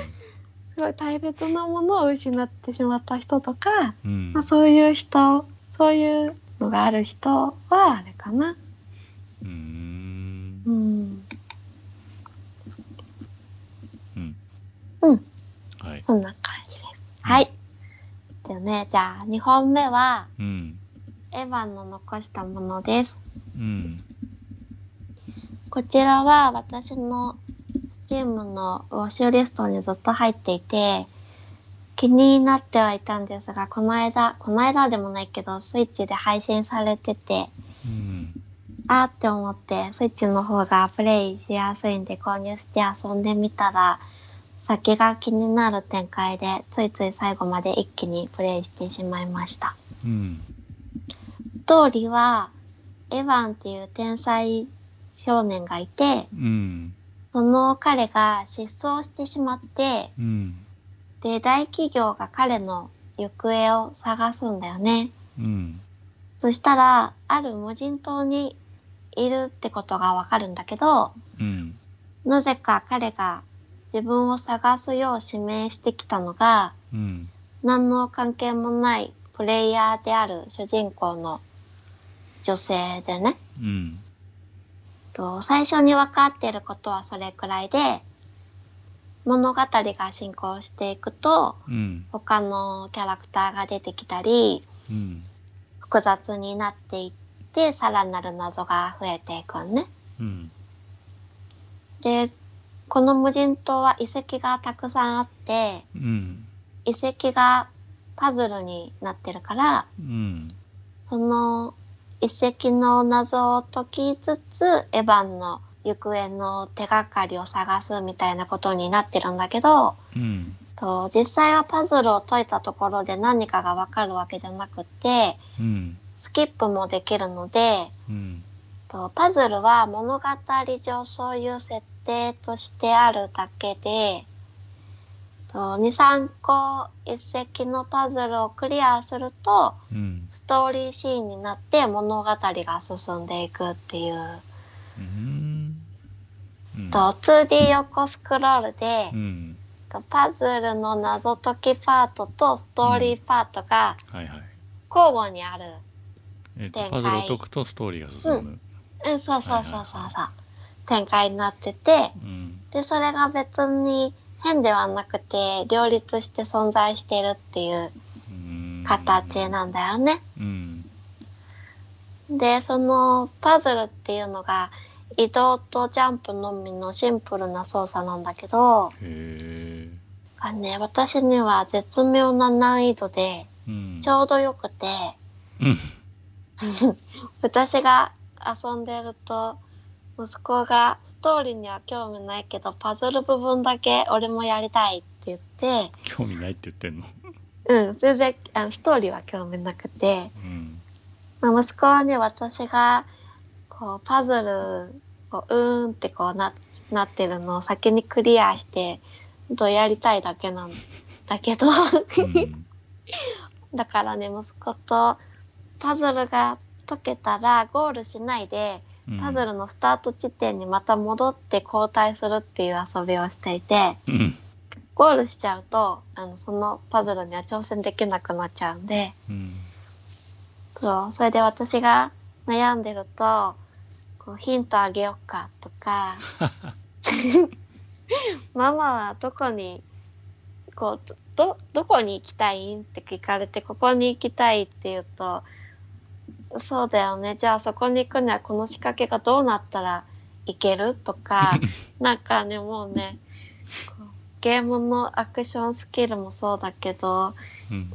すごい大切なものを失ってしまった人とか、うん、まあ、そういう人、そういうのがある人はあれかな。うんうんうん、はい、そんな感じです、うん、はい。でね、じゃあ2本目は、うん、エヴァの残したものです、うん、こちらは私の steam のウォッシュリストにずっと入っていて、気になってはいたんですが、この間でもないけど、スイッチで配信されてて、うん、あーって思って、スイッチの方がプレイしやすいんで購入して遊んでみたら、先が気になる展開で、ついつい最後まで一気にプレイしてしまいました。うん、ストーリーは、エヴァンっていう天才少年がいて、うん、その彼が失踪してしまって、うんで、大企業が彼の行方を探すんだよね。うん。そしたら、ある無人島にいるってことがわかるんだけど、うん。なぜか彼が自分を探すよう指名してきたのが、うん。何の関係もないプレイヤーである主人公の女性でね。うん。最初にわかっていることはそれくらいで、物語が進行していくと、うん、他のキャラクターが出てきたり、うん、複雑になっていってさらなる謎が増えていくね、うん、でこの無人島は遺跡がたくさんあって、うん、遺跡がパズルになってるから、うん、その遺跡の謎を解きつつエヴァンの行方の手がかりを探すみたいなことになってるんだけど、うん、実際はパズルを解いたところで何かがわかるわけじゃなくて、うん、スキップもできるので、うん、パズルは物語上そういう設定としてあるだけで、2、3個一石のパズルをクリアすると、うん、ストーリーシーンになって物語が進んでいくっていう、うん、2D 横スクロールで、うん、パズルの謎解きパートとストーリーパートが交互にある展開、パズルを解くとストーリーが進む、うんうん、そうそうそうそう、はい、展開になってて、うん、でそれが別に変ではなくて両立して存在しているっていう形なんだよね、うんうん、でそのパズルっていうのが移動とジャンプのみのシンプルな操作なんだけど、へー、ね、私には絶妙な難易度でちょうどよくて、うん、私が遊んでると息子がストーリーには興味ないけどパズル部分だけ俺もやりたいって言って、興味ないって言ってんのうん、全然ストーリーは興味なくて、うんまあ、息子はね、私がパズルをうーんってこう なってるのを先にクリアしてやりたいだけなんだけど、うん、だからね、息子とパズルが解けたらゴールしないでパズルのスタート地点にまた戻って交代するっていう遊びをしていて、うん、ゴールしちゃうとそのパズルには挑戦できなくなっちゃうんで、うん、それで私が悩んでるとヒントあげようかとかママはどこに行きたいんって聞かれて、ここに行きたいって言うと、そうだよね、じゃあそこに行くにはこの仕掛けがどうなったら行けるとかなんかね、もうね、ゲームのアクションスキルもそうだけど、うん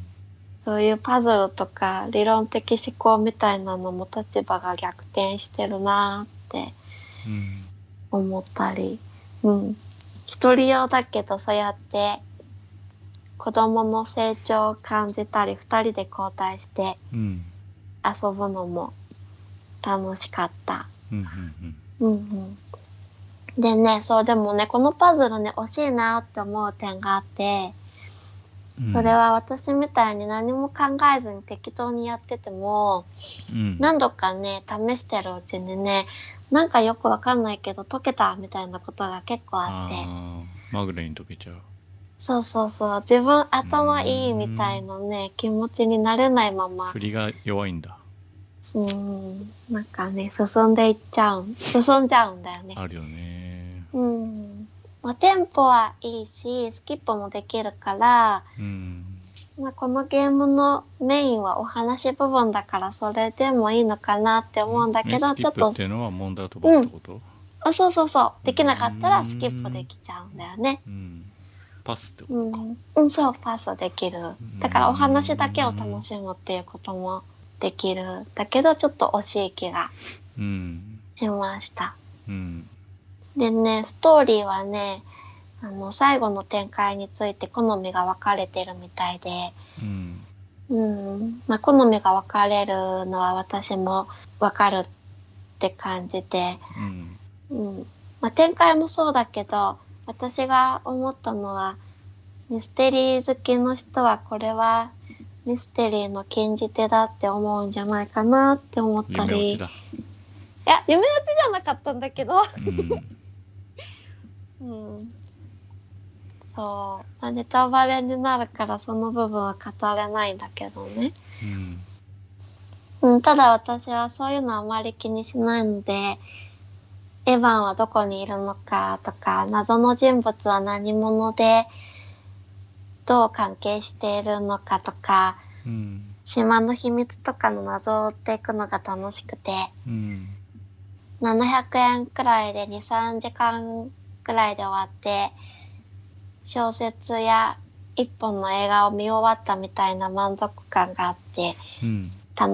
そういうパズルとか理論的思考みたいなのも立場が逆転してるなって思ったり、うんうん、一人用だけどそうやって子供の成長を感じたり、二人で交代して遊ぶのも楽しかった、うんうんうんうん、でね、そうでもね、このパズルね、惜しいなって思う点があって、それは私みたいに何も考えずに適当にやってても、うん、何度かね試してるうちにね、なんかよくわかんないけど解けたみたいなことが結構あって、あ、まぐれに解けちゃう、そうそうそう、自分頭いいみたいなね、気持ちになれないまま、振りが弱いんだ、なんかね、進んじゃうんだよね、あるよね、うん。まあ、テンポはいいしスキップもできるから、うんまあ、このゲームのメインはお話部分だからそれでもいいのかなって思うんだけど、ちょっとスキップっていうのは問題を飛ばすってこと、うん、あ、そうそうそう、できなかったらスキップできちゃうんだよね、うん、パスってことか、うん、そうパスできる。だからお話だけを楽しむっていうこともできる。だけどちょっと惜しい気がしました、うん、でねストーリーはね最後の展開について好みが分かれてるみたいで、うん、うん、まあ好みが分かれるのは私も分かるって感じで、うん、うん、まあ展開もそうだけど私が思ったのはミステリー好きの人はこれはミステリーの禁じ手だって思うんじゃないかなって思ったり、夢落ちだ。いや夢落ちじゃなかったんだけど、うん、うん、そう、まあ、ネタバレになるからその部分は語れないんだけどね、うんうん、ただ私はそういうのはあまり気にしないので、エヴァンはどこにいるのかとか謎の人物は何者でどう関係しているのかとか、うん、島の秘密とかの謎を追っていくのが楽しくて、うん、700円くらいで 2,3 時間くらいで終わって小説や一本の映画を見終わったみたいな満足感があって、うん、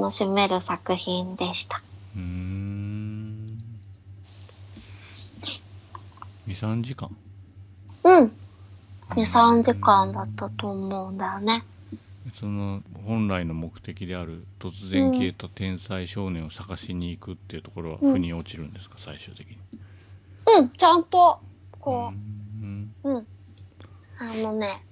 楽しめる作品でした。2,3 時間うん2,3 時間だったと思うんだよね。その本来の目的である突然消えた天才少年を探しに行くっていうところは腑に落ちるんですか、うん、最終的に。うんちゃんとこううんね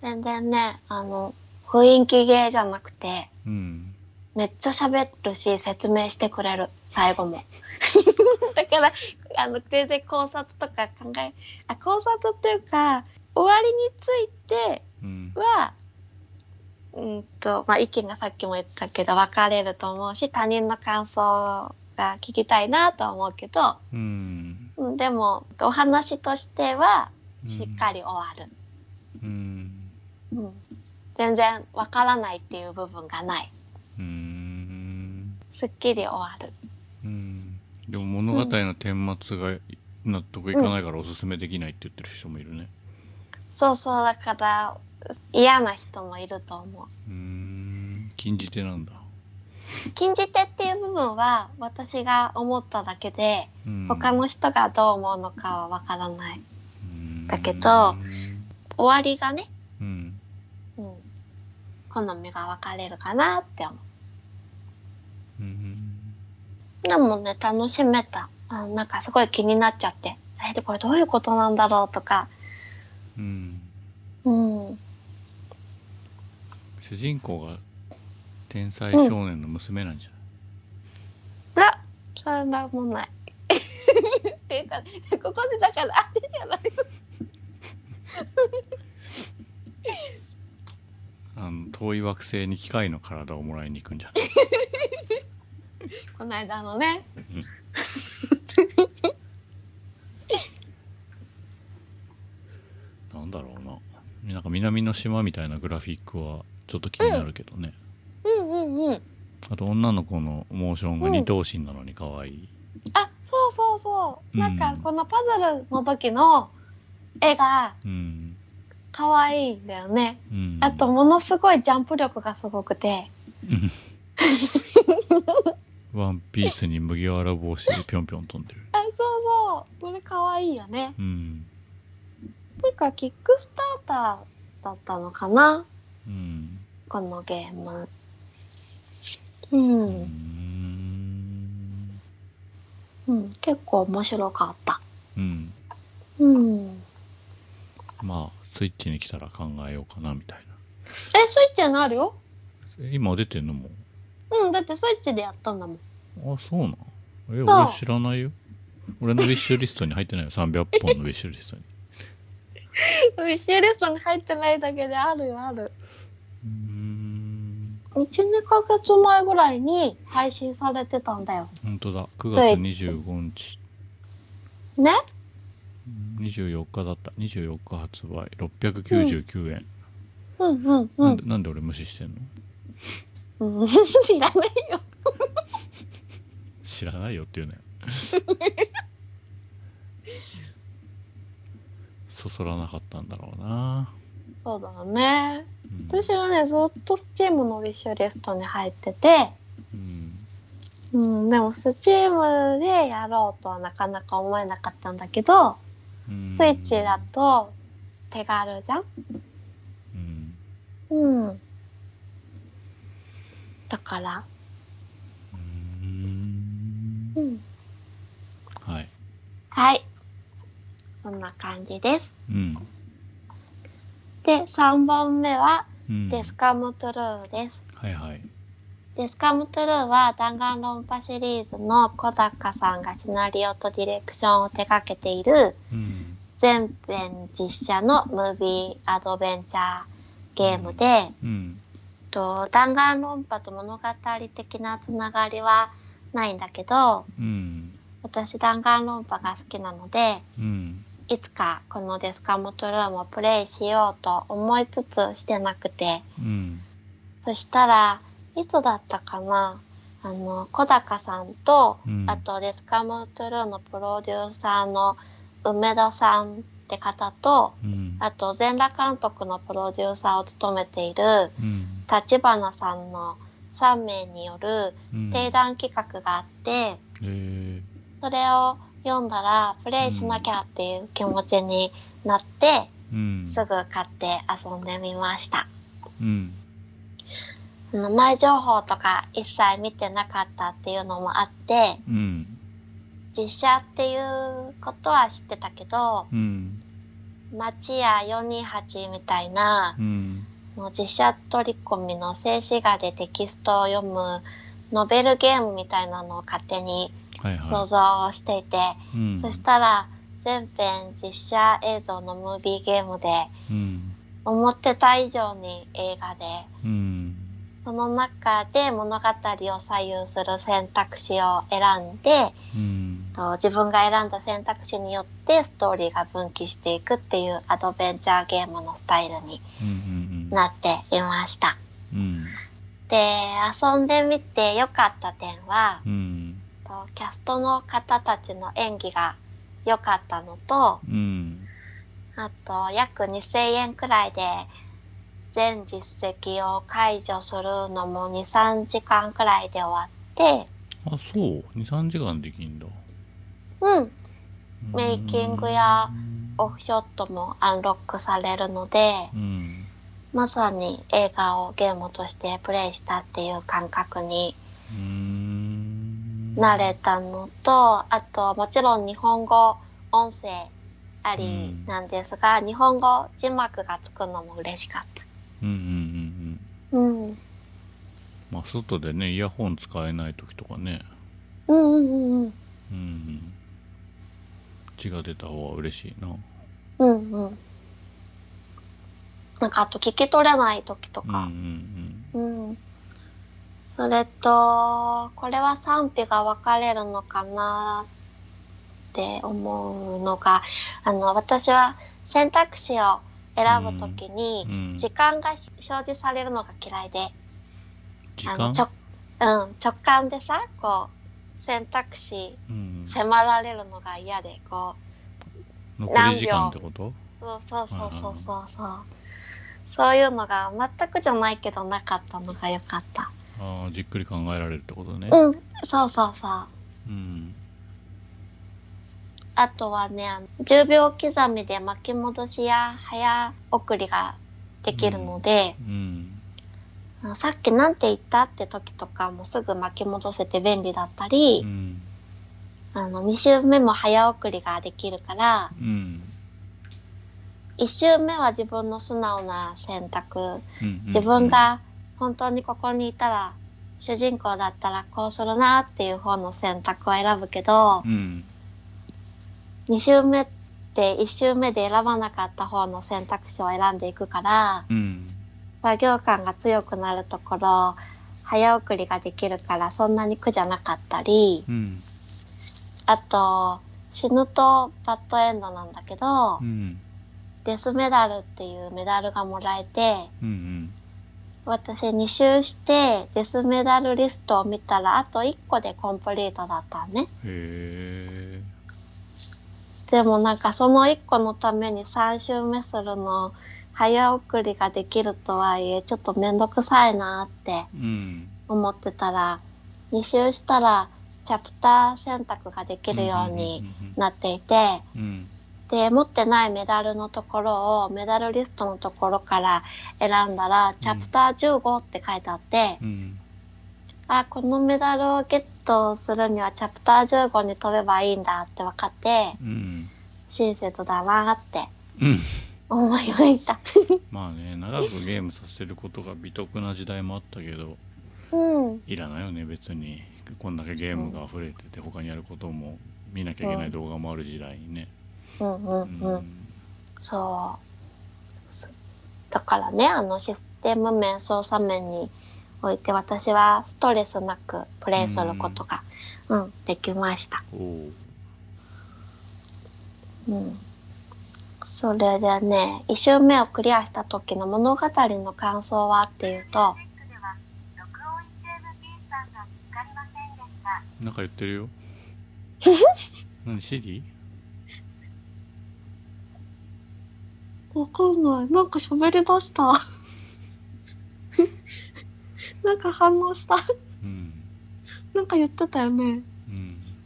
全然ね雰囲気芸じゃなくて、うん、めっちゃ喋るし説明してくれる最後もだから全然考察とか考察というか終わりについては、うんまあ、意見がさっきも言ったけど分かれると思うし他人の感想が聞きたいなとは思うけど、うん、でもお話としてはしっかり終わる、うんうん、全然分からないっていう部分がない、うん、すっきり終わる、うんでも物語の顛末が納得いかないからおすすめできないって言ってる人もいるね、うん、そうそうだから嫌な人もいると思う。禁じ手なんだ。禁じ手っていう部分は私が思っただけで、うん、他の人がどう思うのかはわからないだけど終わりがね、うんうん、好みが分かれるかなって思う、うんでもね楽しめた。なんかすごい気になっちゃってこれどういうことなんだろうとか、うんうん、主人公が天才少年の娘なんじゃない、うん、あそれもないここでだからあれじゃない遠い惑星に機械の体をもらいに行くんじゃないこの間のね、うん、なんだろうな、なんか南の島みたいなグラフィックはちょっと気になるけどね、うん、うんうんうんあと女の子のモーションが二等身なのに可愛い、うん、あそうそうそう、うん、なんかこのパズルの時の絵が可愛いんだよね、うん、あとものすごいジャンプ力がすごくて、うんワンピースに麦わら帽子でぴょんぴょん飛んでるあそうそうこれかわいいよね、うん、なんかキックスターターだったのかな、うん、このゲーム、うんうん、結構面白かった、うんうん、まあスイッチに来たら考えようかなみたいなスイッチはあるよ今出てんのもうん、だってスイッチでやったんだもん。あ、そうなの。俺知らないよ。俺のウィッシュリストに入ってないよ。300本のウィッシュリストに。ウィッシュリストに入ってないだけであるよ、ある。1、2ヶ月前ぐらいに配信されてたんだよ。ほんとだ。9月25日。ね ?24 日だった。24日発売。699円。うん、うん、うん、うん。なんで俺無視してんの知らないよ知らないよって言うねそそらなかったんだろうな。そうだね、うん、私はねずっと steam のウィッシュリストに入ってて、うんうん、でも steam でやろうとはなかなか思えなかったんだけど、うん、スイッチだと手軽じゃん、うん、うん、だからうん、はいはいそんな感じです、うん、で3本目は、うん、デスカムトゥルーです。はいはい。デスカムトゥルーは弾丸論破シリーズの小高さんがシナリオとディレクションを手掛けている全編実写のムービーアドベンチャーゲームで、うんうん、弾丸論破と物語的なつながりはないんだけど、うん、私弾丸論破が好きなので、うん、いつかこのデスカムトゥルーもプレイしようと思いつつしてなくて、うん、そしたらいつだったかな、小高さんと、うん、あとデスカムトゥルーのプロデューサーの梅田さんって方と、うん、あと全裸監督のプロデューサーを務めている立花さんの3名による提談企画があって、うん、それを読んだらプレイしなきゃっていう気持ちになって、うん、すぐ買って遊んでみました、うん、前情報とか一切見てなかったっていうのもあって、うん、実写っていうことは知ってたけど、うん、町や428みたいな、うん実写取り込みの静止画でテキストを読むノベルゲームみたいなのを勝手に想像していて、はいはいうん、そしたら全編実写映像のムービーゲームで、うん、思ってた以上に映画で、うん、その中で物語を左右する選択肢を選んで、うん、自分が選んだ選択肢によってストーリーが分岐していくっていうアドベンチャーゲームのスタイルに、うんなっていました、うん、で遊んでみて良かった点は、うん、キャストの方たちの演技が良かったのと、うん、あと約2000円くらいで全実績を解除するのも 2,3 時間くらいで終わって。あ、そう 2,3 時間できんだ。うんメイキングやオフショットもアンロックされるので、うんまさに映画をゲームとしてプレイしたっていう感覚になれたのと、あともちろん日本語音声ありなんですが、日本語字幕がつくのも嬉しかった。うんうんうんうん。うん。まあ外でねイヤホン使えない時とかね。うんうんうんうん。うん。字が出た方が嬉しいな。うんうん。なんかあと聞き取れない時とか、うんうんうんうん、それとこれは賛否が分かれるのかなって思うのが、私は選択肢を選ぶときに時間が表示されるのが嫌いで、うん、直感でさこう選択肢迫られるのが嫌でこう残り時間ってこと？そうそうそうそうそうそう。そういうのが全くじゃないけどなかったのが良かった。ああ、じっくり考えられるってことね。うん、そうそうそう。うん。あとはね、10秒刻みで巻き戻しや早送りができるので、うんうん、さっきなんて言ったって時とかもすぐ巻き戻せて便利だったり、うん、2周目も早送りができるから、うん一周目は自分の素直な選択、うんうんうん、自分が本当にここにいたら主人公だったらこうするなっていう方の選択を選ぶけど、うん、2周目って1周目で選ばなかった方の選択肢を選んでいくから、うん、作業感が強くなるところ早送りができるからそんなに苦じゃなかったり、うん、あと死ぬとバッドエンドなんだけど、うんデスメダルっていうメダルがもらえて、うんうん、私2周してデスメダルリストを見たらあと1個でコンプリートだったね。へー。でもなんかその1個のために3周目するの早送りができるとはいえちょっとめんどくさいなって思ってたら、2周したらチャプター選択ができるようになっていて、で持ってないメダルのところをメダルリストのところから選んだらチャプター15って書いてあって、あ、このメダルをゲットするにはチャプター15に飛べばいいんだって分かって、親切だなって思いました。まあね、長くゲームさせることが美徳な時代もあったけど、いらないよね別に。こんだけゲームが溢れてて他にやることも見なきゃいけない動画もある時代にね。そう。だからね、システム面、操作面において私はストレスなくプレイすることが、できました。それでね、1周目をクリアした時の物語の感想はっていうと、なんか言ってるよ。何シリ？わかんない。なんか喋り出した。なんか反応した。なんか言ってたよね。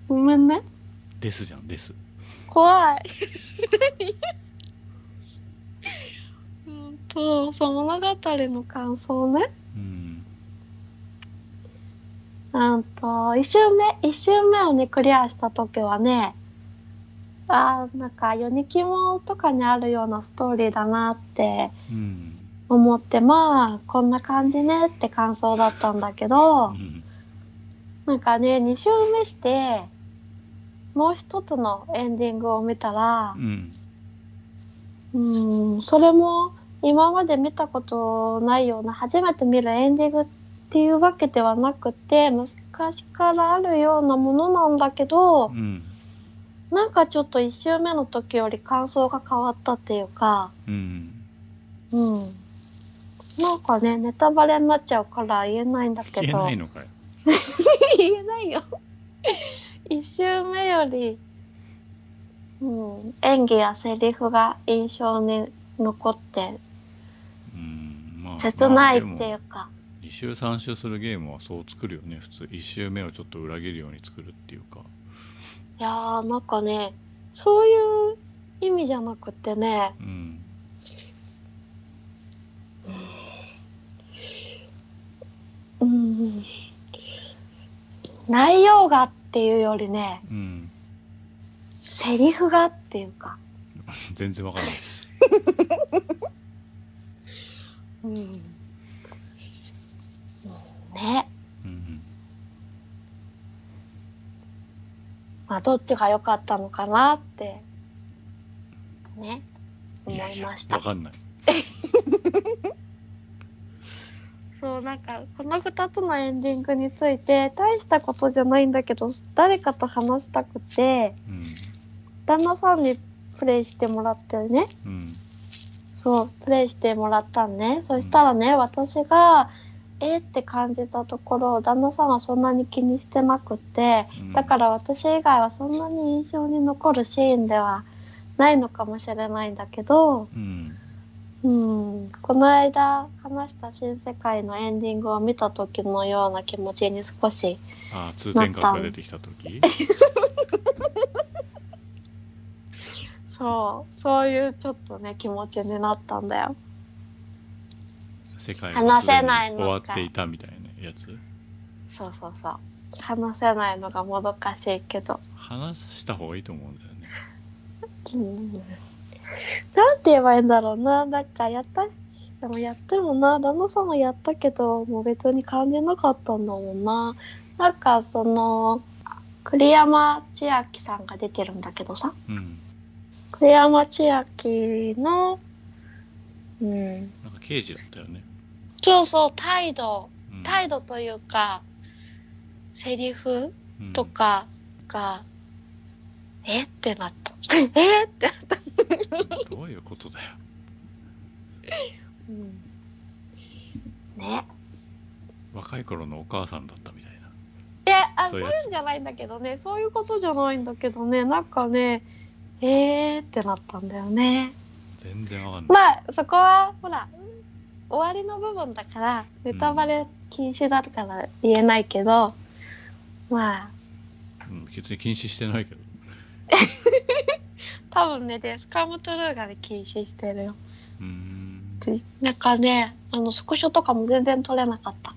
ごめんね。ですじゃん、です。怖い。そう、物語の感想ね。1周目をね、クリアしたときはね、なんか、ヨニキモとかにあるようなストーリーだなって思って、まあ、こんな感じねって感想だったんだけど、なんかね、2周目して、もう一つのエンディングを見たら、それも今まで見たことないような、初めて見るエンディングっていうわけではなくて、昔からあるようなものなんだけど、なんかちょっと1周目の時より感想が変わったっていうか、なんかね、ネタバレになっちゃうから言えないんだけど。言えないのかよ。言えないよ。1周目より、演技やセリフが印象に残って、切ないっていうか。2周3周するゲームはそう作るよね。普通1周目をちょっと裏切るように作るっていうか、いやーなんかね、そういう意味じゃなくてね、内容がっていうよりね、セリフがっていうか全然わからないです。ね、まあどっちが良かったのかなってね、思いました。わかんない。そう、なんかこの2つのエンディングについて大したことじゃないんだけど、誰かと話したくて、旦那さんにプレイしてもらってね、そうプレイしてもらったんね。そしたらね、私がえって感じたところを旦那さんはそんなに気にしてなくて、だから私以外はそんなに印象に残るシーンではないのかもしれないんだけど、この間話した新世界のエンディングを見た時のような気持ちに少しなった。通天閣が出てきた時。そう、そういうちょっとね気持ちになったんだよ。世界が終わっていたみたいなやつ。そうそうそう。話せないのがもどかしいけど。話した方がいいと思うんだよね。なんて言えばいいんだろうな。なんかやってもな、旦那さんもやったけど、もう別に感じなかったんだもんな。なんかその栗山千明さんが出てるんだけどさ。栗山千明のなんか刑事だったよね。そうそう、態度というか、セリフとかが、えってなった。えってなった。どういうことだよ。ね。若い頃のお母さんだったみたいな。そういうんじゃないんだけどね、そういうことじゃないんだけどね、なんかね、ってなったんだよね。全然わかんない。まあそこはほら終わりの部分だからネタバレ禁止だから言えないけど、うん、まあ、うん、別に禁止してないけど多分ねデスカムトルーガで禁止してるよ。うーん、なんかね、スクショとかも全然撮れなかった。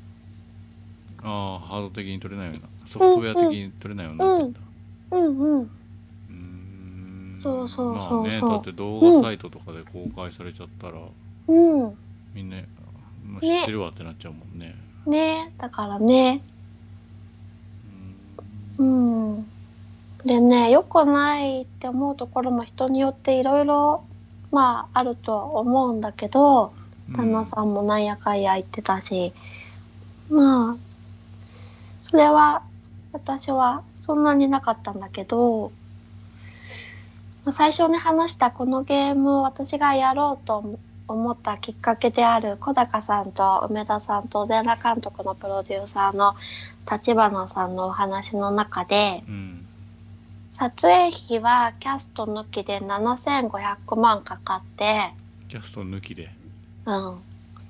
ああ、ハード的に撮れないような、ソフトウェア的に撮れないような、うんうんうんうんそうそうそうそう、まあね、だって動画サイトとかで公開されちゃったら、うん、みんな、まあ、知ってるわってなっちゃうもんね。ねえ、だからね、うん、うん、でね、良くないって思うところも人によっていろいろまああるとは思うんだけど、旦那さんもなんやかんや言ってたし、うん、まあそれは私はそんなになかったんだけど、最初に話したこのゲームを私がやろうと思ったきっかけである小高さんと梅田さんと全裸監督のプロデューサーの立花さんのお話の中で、うん、撮影費はキャスト抜きで7500万かかって、キャスト抜きで、う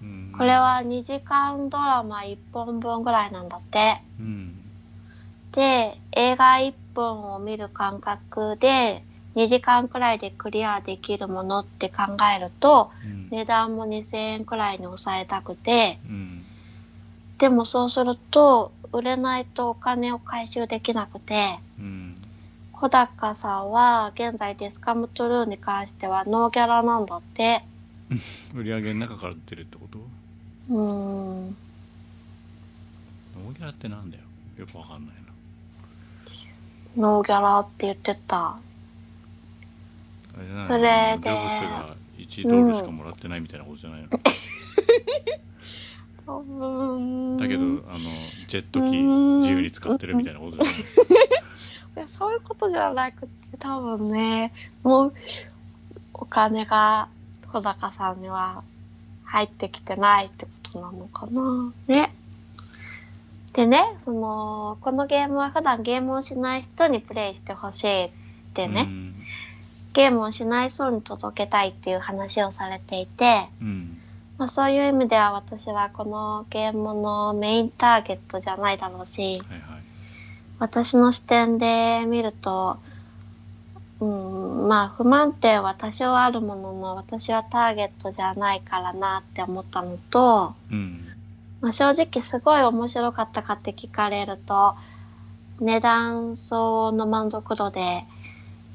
ん、これは2時間ドラマ1本分ぐらいなんだって、うん、で映画1本を見る感覚で2時間くらいでクリアできるものって考えると、うん、値段も2000円くらいに抑えたくて、うん、でもそうすると売れないとお金を回収できなくて、うん、小高さんは現在デスカムトゥルーに関してはノーギャラなんだって売り上げの中から出るってこと？ノーギャラってなんだよ、よくわかんないな。ノーギャラって言ってた。それでジョブスが1ドルしかもらってないみたいなことじゃないの、うん、だけどジェット機自由に使ってるみたいなことじゃないいやそういうことじゃなくて、多分ねもうお金が小高さんには入ってきてないってことなのかなね。でね、このゲームは普段ゲームをしない人にプレイしてほしいってね、ゲームをしないそうに届けたいっていう話をされていて、うん、まあ、そういう意味では私はこのゲームのメインターゲットじゃないだろうし、はいはい、私の視点で見ると、うん、まあ不満点は多少あるものの私はターゲットじゃないからなって思ったのと、うん、まあ、正直すごい面白かったかって聞かれると値段相応の満足度で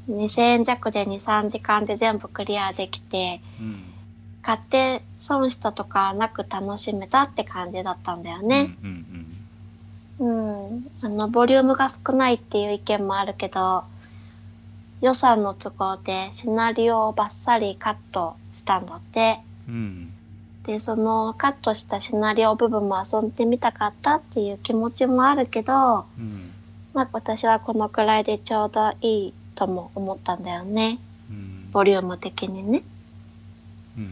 2000円弱で 2,3 時間で全部クリアできて、うん、買って損したとかなく楽しめたって感じだったんだよね、うんうんうんうん、ボリュームが少ないっていう意見もあるけど、予算の都合でシナリオをバッサリカットしたんだって、うん、でそのカットしたシナリオ部分も遊んでみたかったっていう気持ちもあるけど、うん、まあ私はこのくらいでちょうどいいとも思ったんだよね、うん、ボリューム的にね、うんうん、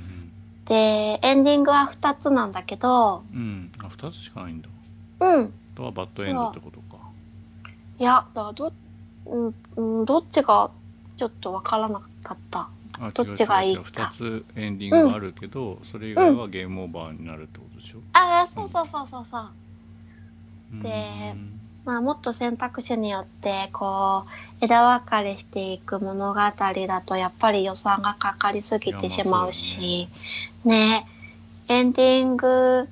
でエンディングは2つなんだけど、うん、あ2つしかないんだ。うんとはバッドエンドってことか。いやだからどっちがちょっと分からなかった。あどっちがいいか。2つエンディングがあるけど、うん、それ以外はゲームオーバーになるってことでしょ、うん、あそうそうそうそうそう、うん、で、まあ、もっと選択肢によってこう枝分かれしていく物語だとやっぱり予算がかかりすぎてしまうしね、エンディング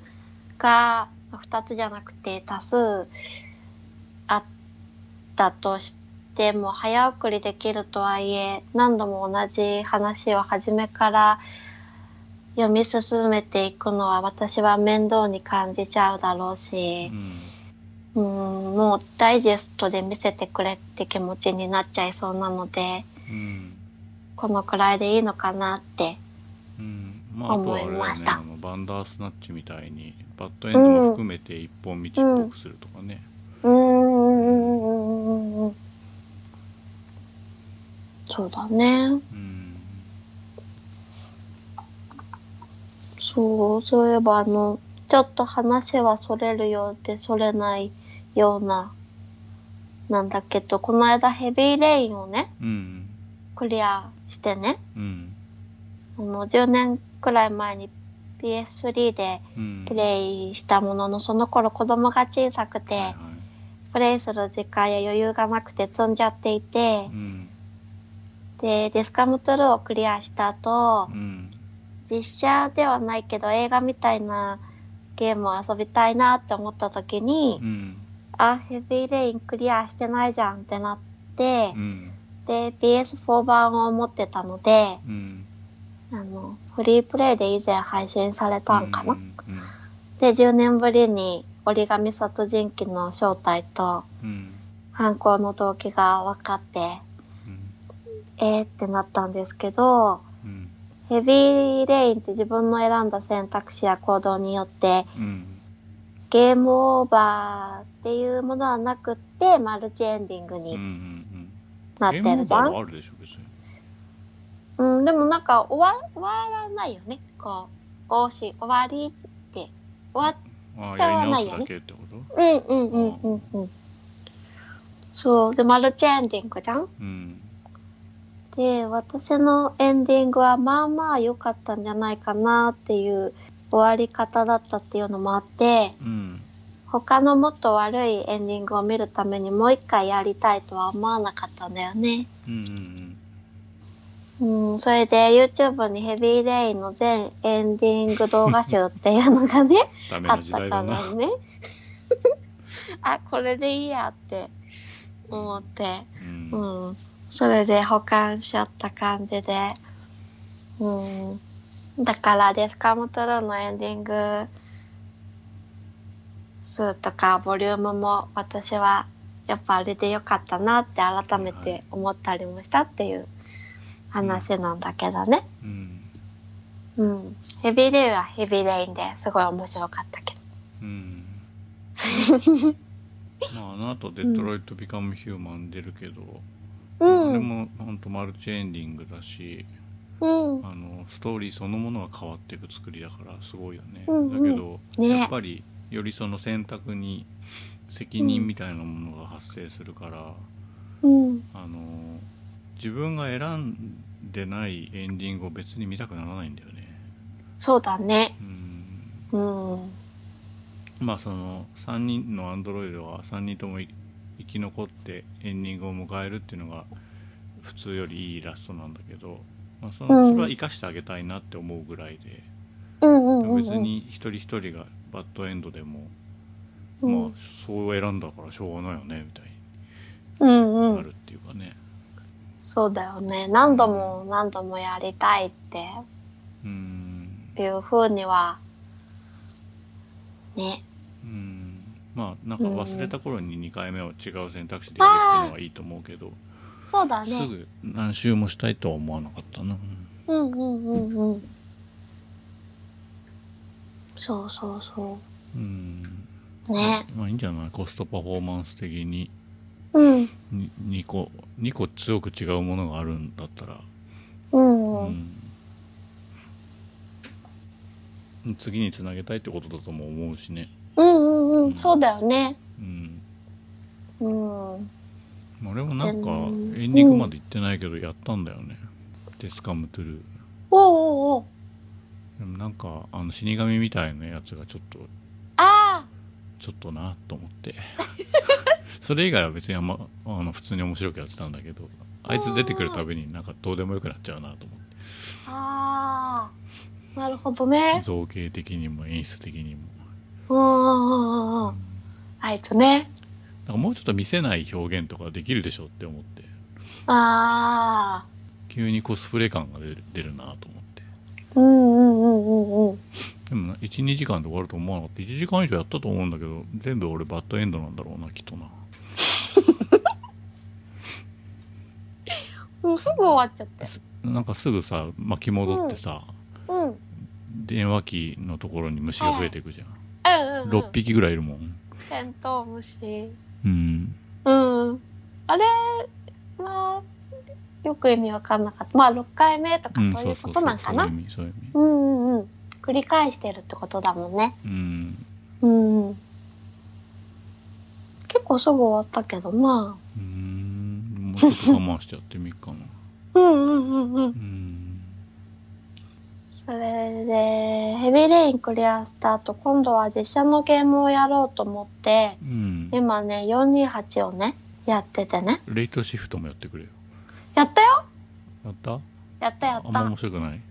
が2つじゃなくて多数あったとしても早送りできるとはいえ何度も同じ話を初めから読み進めていくのは私は面倒に感じちゃうだろうし、うんもうダイジェストで見せてくれって気持ちになっちゃいそうなので、うん、このくらいでいいのかなって思いました、うんまああとはね、バンダースナッチみたいにバッドエンドも含めて一本道っぽくするとかね、うんそうだね、うん、そういえばちょっと話はそれるようでそれないようなんだけど、この間ヘビーレインをね、うん、クリアしてね、うん、10年くらい前に PS3 でプレイしたものの、うん、その頃子供が小さくて、はいはい、プレイする時間や余裕がなくて積んじゃっていて、うん、でデスカム2をクリアした後、うん、実写ではないけど映画みたいなゲームを遊びたいなって思った時に、うん、あ、ヘビーレインクリアしてないじゃんってなって、うん、で PS4 版を持ってたので、うん、フリープレイで以前配信されたんかな、うんうん、で10年ぶりに折り紙殺人鬼の正体と犯行の動機が分かって、うん、ってなったんですけど、うんヘビーレインって自分の選んだ選択肢や行動によって、うん、ゲームオーバーっていうものはなくってマルチエンディングになってるじゃん、うんうんうん、ゲームオーバーはあるでしょ別に、うん、でもなんか終わらないよねこう終わりって終わっちゃわないよねうんうんうんうんうんそうでマルチエンディングじゃん、うんで私のエンディングはまあまあ良かったんじゃないかなっていう終わり方だったっていうのもあって、うん、他のもっと悪いエンディングを見るためにもう一回やりたいとは思わなかったんだよね、うんうんうん、それで YouTube にヘビーレインの全エンディング動画集っていうのがねあったのねあこれでいいやって思ってうん、うんそれで保管しちゃった感じで、だからデスカムトロのエンディング数とかボリュームも私はやっぱあれで良かったなって改めて思ったりもしたっていう話なんだけどね、うんうん、ヘビーレインはヘビーレインですごい面白かったけど、うん、まああの後デトロイトビカムヒューマン出るけど、うんうん、でも本当マルチエンディングだし、うん、ストーリーそのものが変わっていく作りだからすごいよね、うんうん、だけど、ね、やっぱりよりその選択に責任みたいなものが発生するから、うん、自分が選んでないエンディングを別に見たくならないんだよねそうだねうん、うん、まあその3人のアンドロイドは3人とも生き残ってエンディングを迎えるっていうのが普通よりいいラストなんだけど、まあ、それは生かしてあげたいなって思うぐらいで、うんうんうんうん、別に一人一人がバッドエンドでも、うん、まあそう選んだからしょうがないよねみたいになるっていうかね、うんうん、そうだよね何度も何度もやりたいって、うん、いう風にはね、うんまあ、なんか忘れた頃に2回目を違う選択肢でやるっていうのはいいと思うけど、そうだね、すぐ何周もしたいとは思わなかったなうんうんうんうんそうそうそううんねまあいいんじゃないコストパフォーマンス的に、うん、2個強く違うものがあるんだったらうん、うん、次につなげたいってことだとも思うしねうんうんうん、そうだよねうん、うん、俺もなんかエンディングまで行ってないけどやったんだよね、うん、デスカムトゥルーおうおうおうでもなんか死神みたいなやつがちょっとなと思ってそれ以外は別に普通に面白くやってたんだけどあいつ出てくるたびになんかどうでもよくなっちゃうなと思ってああなるほどね造形的にも演出的にもおーあいつねなんかもうちょっと見せない表現とかできるでしょって思ってあ急にコスプレ感が出るなと思ってうんうんうんうんうんでも 1,2 時間で終わると思わなかった1時間以上やったと思うんだけど全部俺バッドエンドなんだろうなきっとなもうすぐ終わっちゃってなんかすぐさ巻き戻ってさ、うんうん、電話機のところに虫が増えていくじゃん、はい6匹ぐらいいるもんテントウムシうんうんあれはよく意味わかんなかったまあ6回目とかそういうことなんかなうんうんうん繰り返してるってことだもんねうんうん結構すぐ終わったけどなうんもうちょっと我慢してやってみっかなうん。それでヘビーレインクリアした後、今度は実写のゲームをやろうと思って、うん、今ね428をねやっててね。レイトシフトもやってくれよ。やったよ。やった？やったやった。あんま面白くない？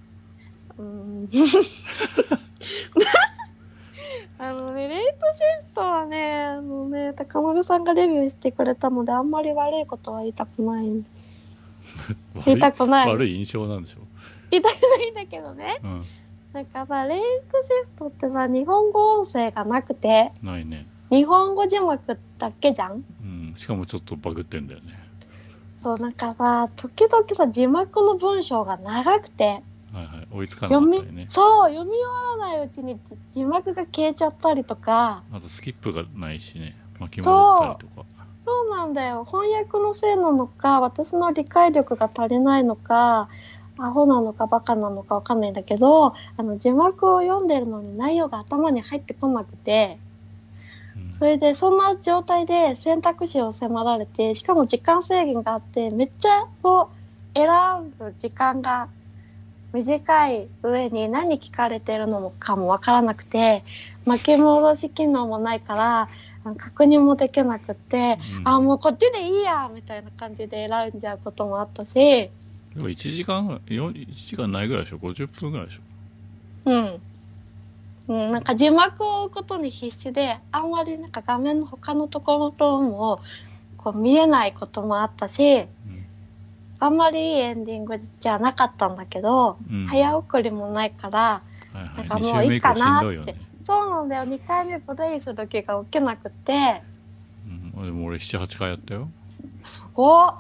あのね、レイトシフトはね、あのね、高丸さんがレビューしてくれたのであんまり悪いことは言いたくない。言いたくない。悪い印象なんでしょう。言いたくないんだけどね。うん、なんかさ、レイトシフトってさ、日本語音声がなくて、ないね。日本語字幕だけじゃん。うん。しかもちょっとバグってんだよね。そう、なんかさ、時々さ、字幕の文章が長くて。はいはい、追いつかなかったりね。そう、読み終わらないうちに字幕が消えちゃったりとか、あとスキップがないしね、巻き戻ったりとか。そうなんだよ。翻訳のせいなのか、私の理解力が足りないのか、アホなのかバカなのかわかんないんだけど、あの字幕を読んでるのに内容が頭に入ってこなくて、うん、それでそんな状態で選択肢を迫られて、しかも時間制限があって、めっちゃこう選ぶ時間が短い上に何聞かれてるのかもわからなくて、巻き戻し機能もないから確認もできなくて、うん、あ、もうこっちでいいやみたいな感じで選んじゃうこともあったし。でも1時間ないぐらいでしょ。50分ぐらいでしょ。うん、うん、なんか字幕を追うことに必死で、あんまりなんか画面の他のところもこう見えないこともあったし、うん、あんまりいいエンディングじゃなかったんだけど、うん、早送りもないから、はいはい、なんかもういいかなって、ね、そうなんだよ。2回目プレイする時が起きなくて、うん、でも俺 7,8 回やったよ。すごっ。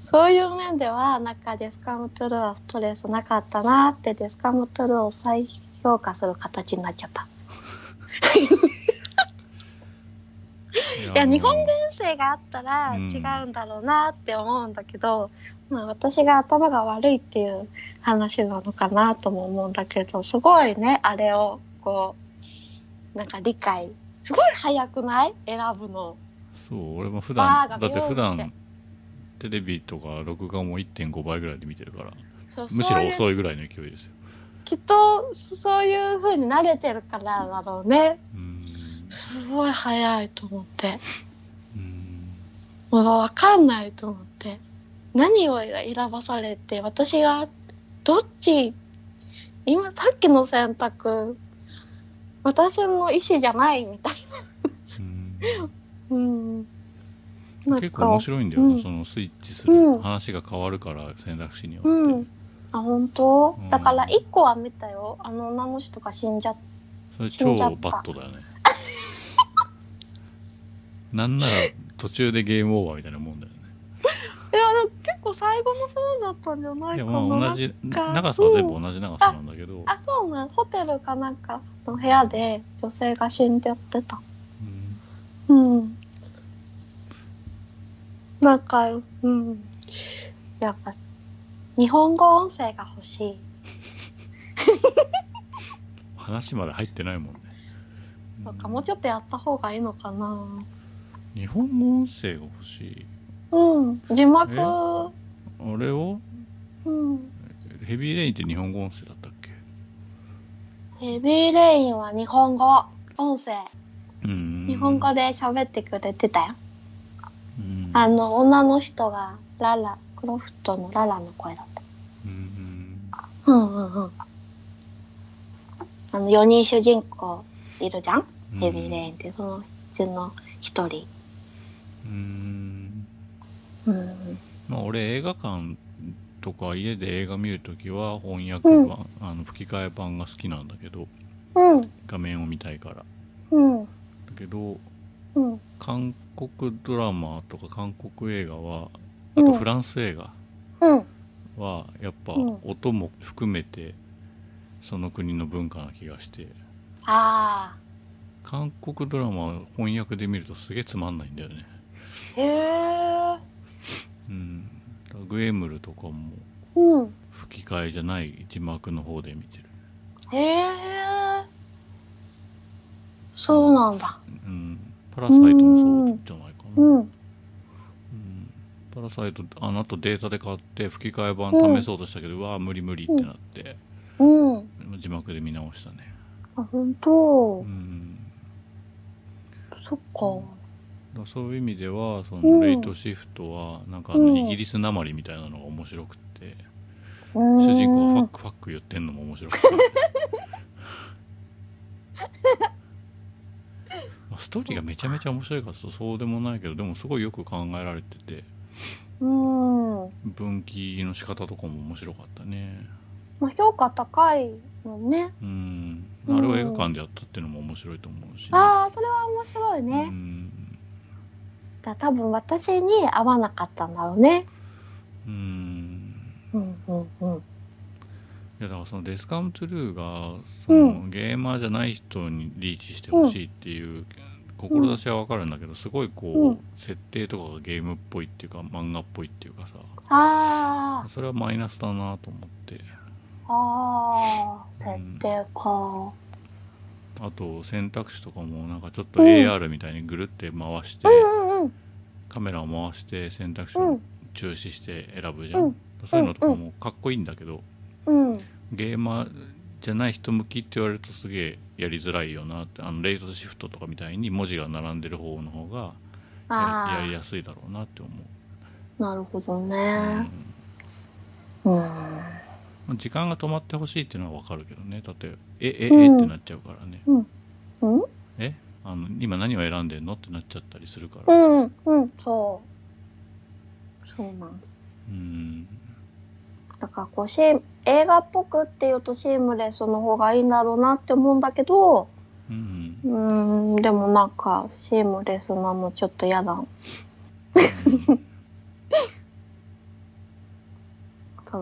そういう面ではなんかデスカムトゥルーはストレスなかったなって、デスカムトゥルーを再評価する形になっちゃったいや、日本語音声があったら違うんだろうなって思うんだけど、うん、まあ、私が頭が悪いっていう話なのかなとも思うんだけど、すごいね、あれをこうなんか理解すごい早くない？選ぶの。そう、俺も普段だって普段テレビとか録画も 1.5 倍ぐらいで見てるから、そう、むしろ遅いぐらいの勢いですよ。きっとそういう風に慣れてるからだろうね、うん、すごい早いと思って、もう分かんないと思って、何を選ばされて、私がどっち、今さっきの選択私の意思じゃないみたいなうん、結構面白いんだよな、うん、そのスイッチする、うん、話が変わるから選択肢によって、うん、あ、本当、うん、だから1個は見たよ。あの女の人が死んじゃった。それ超バットだよねなんなら途中でゲームオーバーみたいなもんだよねいや、結構最後の方だったんじゃないかな。いや、まあ同じ長さは全部同じ長さなんだけど、うん、あ、そうなん、ホテルかなんかの部屋で女性が死んでやってた。うん、うん、なんか、うん、やっぱ日本語音声が欲しい話まで入ってないもんね。そうか、もうちょっとやった方がいいのかな。日本語音声が欲しい。うん、字幕。あれを？うん。ヘビーレインって日本語音声だったっけ？ヘビーレインは日本語音声。うん。日本語で喋ってくれてたよ。うん。あの女の人がララ、クロフトのララの声だった。うん。うんうんうん。あの4人主人公いるじゃん？ヘビーレインって、そのうちの一人。うん、まあ、俺映画館とか家で映画見るときは翻訳版、うん、あの吹き替え版が好きなんだけど、うん、画面を見たいから、うん、だけど、うん、韓国ドラマとか韓国映画は、あとフランス映画はやっぱ音も含めてその国の文化な気がして、うん、あ、韓国ドラマ翻訳で見るとすげえつまんないんだよね。へえ。うん。グエムルとかも吹き替えじゃない字幕の方で見てる。へえ。そうなんだ。うん。パラサイトもそうじゃないかな。うん。うん、パララサイトあの後データで買って吹き替え版試そうとしたけど、うん、うわー無理無理ってなって、うん、字幕で見直したね。あ、本当。うん。そっか。そういう意味ではそのレイトシフトはなんかイギリスなまりみたいなのが面白くて、うん、主人公がファックファック言ってんのも面白くてストーリーがめちゃめちゃ面白いかとそうでもないけど、でもすごいよく考えられてて、うん、分岐の仕方とかも面白かったね。まあ、評価高いもんね。うん、あれは映画館でやったっていうのも面白いと思うし、ね、ああそれは面白いね。うん多分私に合わなかったんだろうね。うん。いやだからそのデスカムトゥルーがその、うん、ゲーマーじゃない人にリーチしてほしいっていう志は分かるんだけど、すごいこう、うん、設定とかがゲームっぽいっていうか漫画っぽいっていうかさ、あそれはマイナスだなと思って。ああ設定か。うんあと選択肢とかもなんかちょっと AR みたいにぐるって回して、うん、カメラを回して選択肢を中止して選ぶじゃん、うん、そういうのとかもかっこいいんだけど、うん、ゲーマーじゃない人向きって言われるとすげえやりづらいよなって、あのレイトシフトとかみたいに文字が並んでる方の方が やりやすいだろうなって思う。なるほどね、うんうん時間が止まってほしいっていうのは分かるけどね。だってってなっちゃうからね、うんうん、あの今何を選んでんのってなっちゃったりするから、うんうん、そうなんです。うんだからこう映画っぽくっていうとシームレスの方がいいんだろうなって思うんだけど、うん、うんでもなんかシームレスなのちょっと嫌だ、うん、そう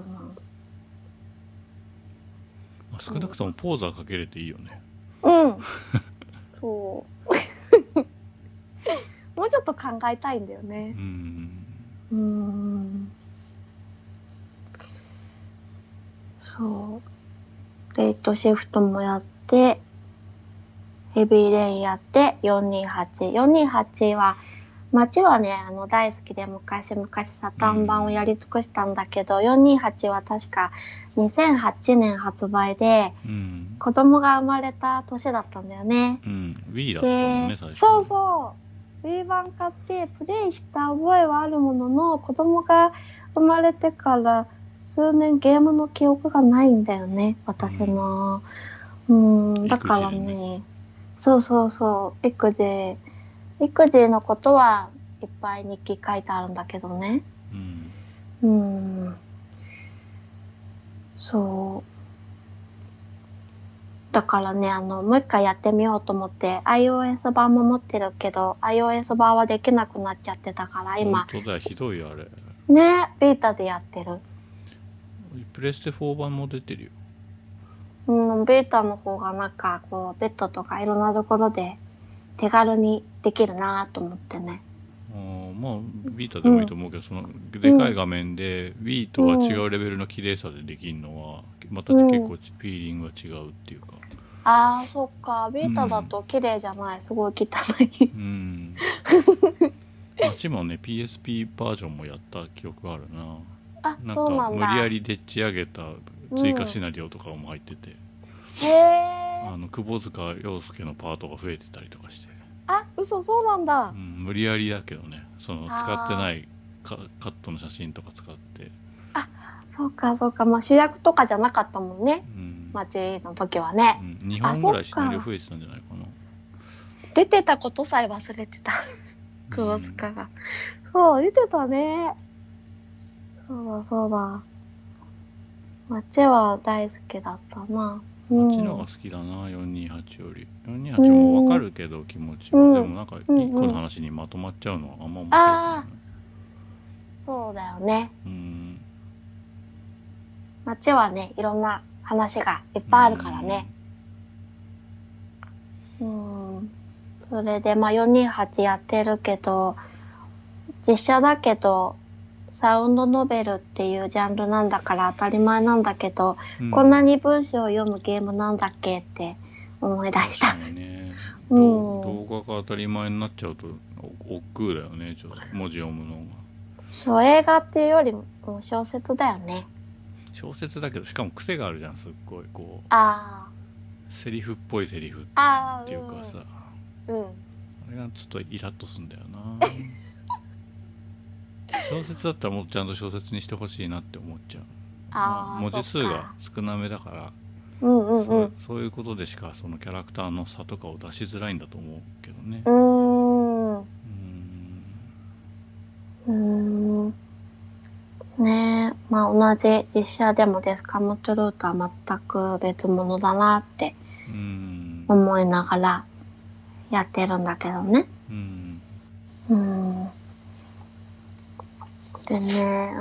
なんです。少なくともポーズはかけれていいよね。うん。そう。もうちょっと考えたいんだよね。そう。レイトシフトもやって、ヘビーレインやって、428。428は、街はね、大好きで昔サタン版をやり尽くしたんだけど、428は確か2008年発売で、うん、子供が生まれた年だったんだよね。うん、Wii だったもんね、最初。そうそう。Wii 版買ってプレイした覚えはあるものの、子供が生まれてから数年ゲームの記憶がないんだよね、私の。だからね、そうそうそう、育児のことはいっぱい日記書いてあるんだけどね。そうだからねもう一回やってみようと思って iOS 版も持ってるけど iOS 版はできなくなっちゃってたから今本当だよひどいよあれねえベータでやってる。プレステ4版も出てるよ。うんベータの方がなんかこうベッドとかいろんなところで手軽にできるなと思ってね。あまあビータでもいいと思うけど、そのでかい画面で Wii とは違うレベルの綺麗さでできるのはまた結構フィーリングが違うっていうか、ああそっかビータだと綺麗じゃない、すごい汚いうん街もね PSP バージョンもやった記憶があるな。あなんかそうなんだ。無理やりでっち上げた追加シナリオとかも入ってて、窪塚洋介のパートが増えてたりとかして。あ、嘘そうなんだ、うん、無理やりだけどね、その使ってないカットの写真とか使って。あ、そうかそうか、まあ、主役とかじゃなかったもんね、うん、街の時はね、うん、2本ぐらいシナリオ増えてたんじゃないかな。出てたことさえ忘れてた窪塚が、うん、そう出てたね。そうだそうだ街は大好きだったな。こっちの方が好きだな、428より。428も分かるけど、気持ちは、でもなんか1個の話にまとまっちゃうのはあんま面白くない。ああそうだよね。街はねいろんな話がいっぱいあるからね。それでまあ428やってるけど、実写だけどサウンドノベルっていうジャンルなんだから当たり前なんだけど、うん、こんなに文章を読むゲームなんだっけって思い出した。確かにね、動画が当たり前になっちゃうと億劫だよね、ちょっと文字読むのが。そう映画っていうよりも小説だよね。小説だけどしかも癖があるじゃん、すっごいこうセリフっぽいセリフっていうかさ、うん、あれがちょっとイラッとすんだよな。小説だったらもっとちゃんと小説にしてほしいなって思っちゃう。文字数が少なめだから、うんうんうん、そういうことでしかそのキャラクターの差とかを出しづらいんだと思うけどね。ねえ、まあ、同じ実写でもデスカムトゥルーとは全く別物だなって思いながらやってるんだけどね。でね、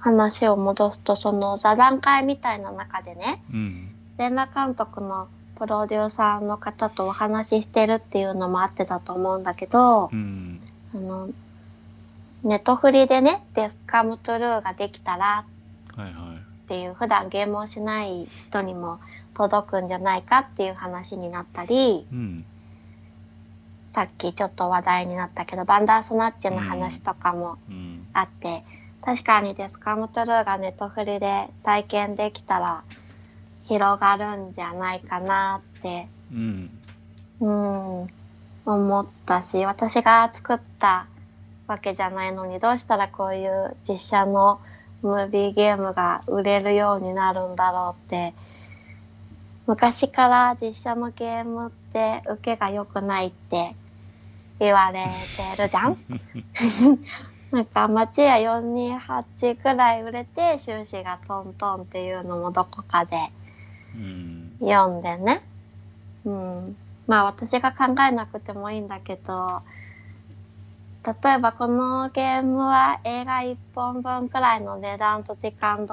話を戻すと、その座談会みたいな中でね、全裸監督のプロデューサーの方とお話ししてるっていうのもあってだと思うんだけど、ネットフリでね、デスカムトゥルーができたらっていう、普段ゲームをしない人にも届くんじゃないかっていう話になったり、さっきちょっと話題になったけど、バンダースナッチの話とかもあって、確かにデスカムトゥルーがネットフリで体験できたら広がるんじゃないかなって、思ったし、私が作ったわけじゃないのに、どうしたらこういう実写のムービーゲームが売れるようになるんだろうって、昔から実写のゲームって受けが良くないって言われてるじゃん。なんか町屋428くらい売れて収支がトントンっていうのもどこかで読んでね、まあ私が考えなくてもいいんだけど、例えばこのゲームは映画1本分くらいの値段と時間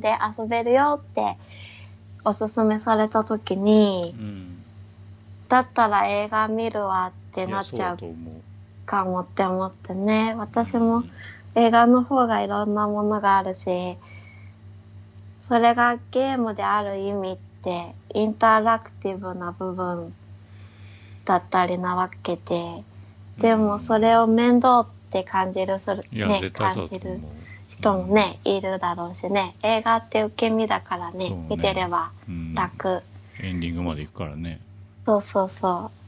で遊べるよっておすすめされた時に、だったら映画見るわってなっちゃうかもって思ってね。私も映画の方がいろんなものがあるし、それがゲームである意味ってインタラクティブな部分だったりなわけで、でもそれを面倒って感じる人もね、いるだろうしね。映画って受け身だからね、見てれば楽、エンディングまで行くからね。そう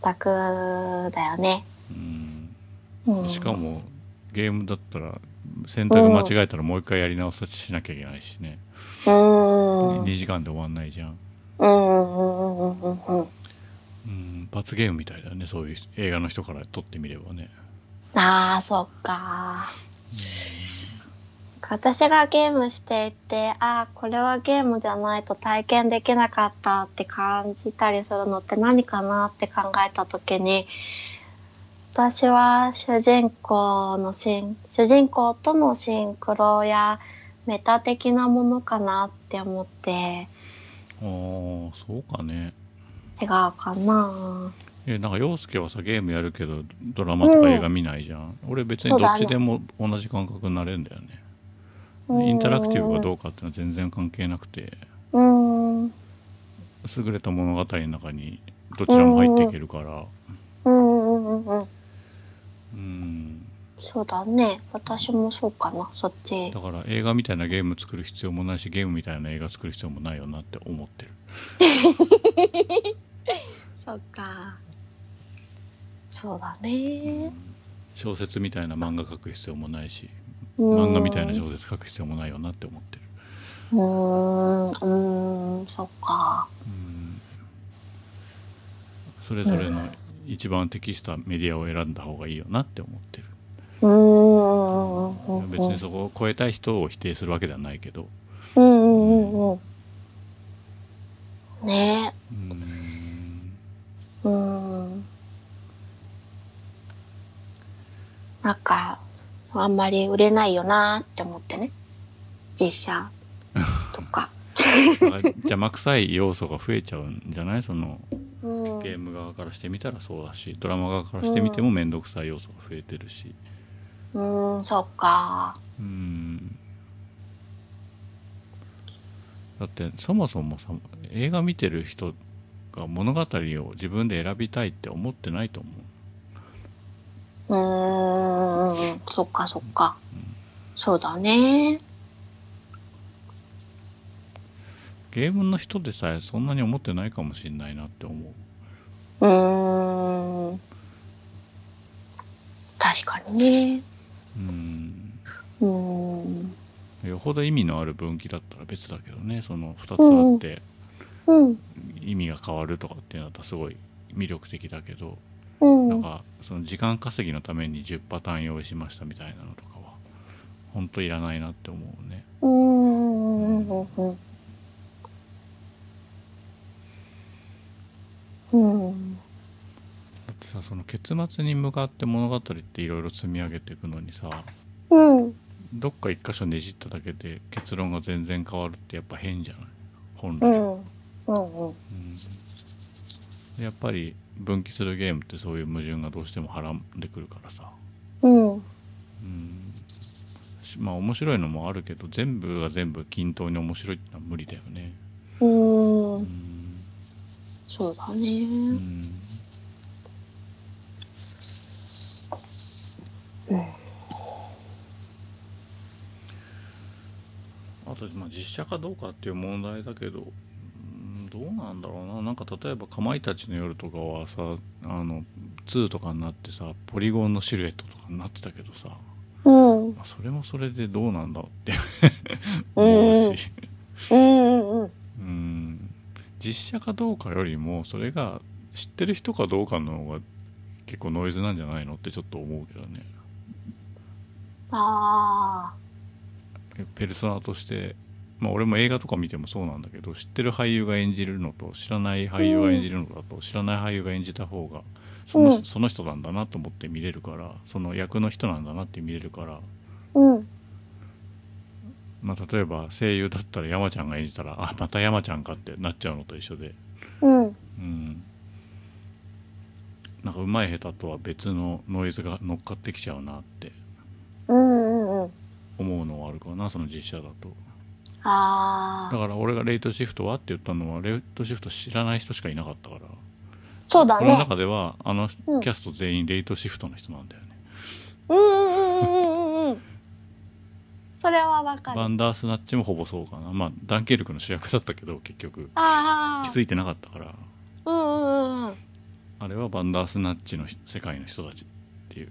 楽だよね。しかもゲームだったら選択間違えたらもう一回やり直さしなきゃいけないしね、2時間で終わんないじゃん。罰ゲームみたいだね、そういう映画の人から撮ってみればね。そっか。私がゲームしていて、これはゲームじゃないと体験できなかったって感じたりするのって何かなって考えた時に、私は主人公とのシンクロやメタ的なものかなって思って。そうかね。違うかな。なんか陽介はさ、ゲームやるけどドラマとか映画見ないじゃん、俺別にどっちでも同じ感覚になれるんだよね。インタラクティブかどうかっていうのは全然関係なくて、優れた物語の中にどちらも入っていけるから、そうだね。私もそうかな、そっちだから。映画みたいなゲーム作る必要もないし、ゲームみたいな映画作る必要もないよなって思ってる。そっか、そうだね。小説みたいな漫画書く必要もないし、漫画みたいな小説書く必要もないよなって思ってる。そっか。それぞれの一番適したメディアを選んだ方がいいよなって思ってる。別にそこを超えたい人を否定するわけではないけど、ねえ、なんかあんまり売れないよなって思ってね、実写とか。邪魔くさい要素が増えちゃうんじゃない？そのゲーム側からしてみたらそうだし、ドラマ側からしてみても面倒くさい要素が増えてるし。そっか。だってそもそもさ、映画見てる人が物語を自分で選びたいって思ってないと思う。そっかそっか、うん、そうだね。ゲームの人でさえそんなに思ってないかもしれないなって思う。確かにね。よほど意味のある分岐だったら別だけどね、その2つあって、うんうん、意味が変わるとかっていうのだったらすごい魅力的だけど、うん、なんかその時間稼ぎのために10パターン用意しましたみたいなのとかは本当いらないなって思うね。だってさ、その結末に向かって物語っていろいろ積み上げていくのにさ、うん、どっか一箇所ねじっただけで結論が全然変わるってやっぱ変じゃない本来、やっぱり分岐するゲームってそういう矛盾がどうしてもはらんでくるからさ、まあ面白いのもあるけど全部が全部均等に面白いってのは無理だよね。そうだね。あと、まあ、実写かどうかっていう問題だけど、どうなんだろうな。なんか例えばかまいたちの夜とかはさ、2とかになってさポリゴンのシルエットとかになってたけどさ、まあ、それもそれでどうなんだって思うし、実写かどうかよりもそれが知ってる人かどうかの方が結構ノイズなんじゃないのってちょっと思うけどね。ペルソナとして、まあ、俺も映画とか見てもそうなんだけど、知ってる俳優が演じるのと知らない俳優が演じるのだと、知らない俳優が演じた方がその人なんだなと思って見れるから、その役の人なんだなって見れるから、まあ、例えば声優だったら山ちゃんが演じたら、あ、また山ちゃんかってなっちゃうのと一緒で、なんかうまい下手とは別のノイズが乗っかってきちゃうなって思うのはあるかな、その実写だと。だから俺がレイトシフトはって言ったのは、レイトシフト知らない人しかいなかったから、そうだね、俺の中ではあのキャスト全員レイトシフトの人なんだよね。それはわかる。バンダースナッチもほぼそうかな。まあダンケルクの主役だったけど結局気づいてなかったから、あれはバンダースナッチの世界の人たちっていう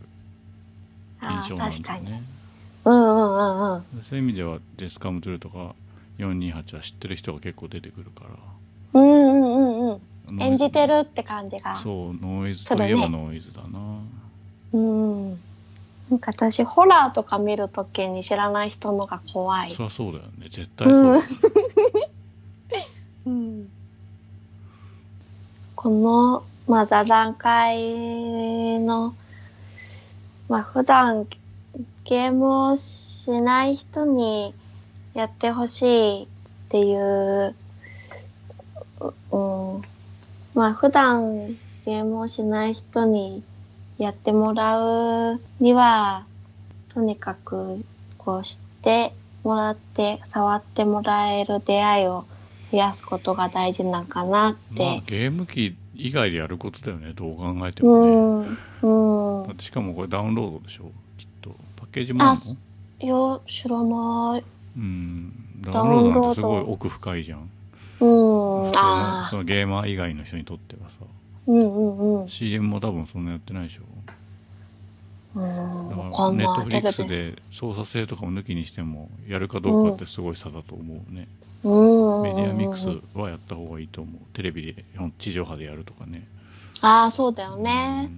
印象なんだよね。そういう意味では「デスカムトゥル」とか428は知ってる人が結構出てくるから、演じてるって感じが、そう、ノイズといえばノイズだな。なんか私ホラーとか見るときに知らない人のが怖い。そりゃそうだよね、絶対そう、この、まあ、座談会の、まあ、普段ゲームをしない人にやってほしいっていう、まあ普段ゲームをしない人にやってもらうには、とにかくこう知ってもらって触ってもらえる出会いを増やすことが大事なんかなって。まあゲーム機以外でやることだよね、どう考えてもね。だってしかもこれダウンロードでしょ。ケージもあるの？いや、知らない。ダウンロードなんてすごい奥深いじゃん。そのゲーマー以外の人にとってはさ、CM も多分そんなやってないでしょ。だからネットフリックスで操作性とかを抜きにしてもやるかどうかってすごい差だと思うね。メディアミックスはやった方がいいと思う。テレビで地上波でやるとかね。そうだよね。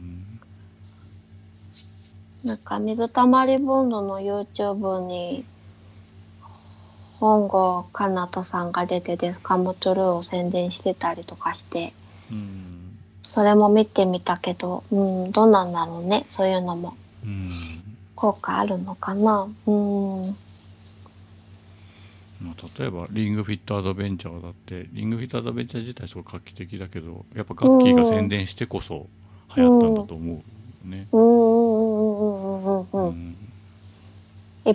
なんか水たまりボンドの YouTube に本郷奏多さんが出てデスカムトゥルーを宣伝してたりとかして、それも見てみたけど、どうなんだろうね、そういうのも、効果あるのかな。例えばリングフィットアドベンチャーだって、リングフィットアドベンチャー自体すごい画期的だけど、やっぱガッキーが宣伝してこそ流行ったんだと思う。一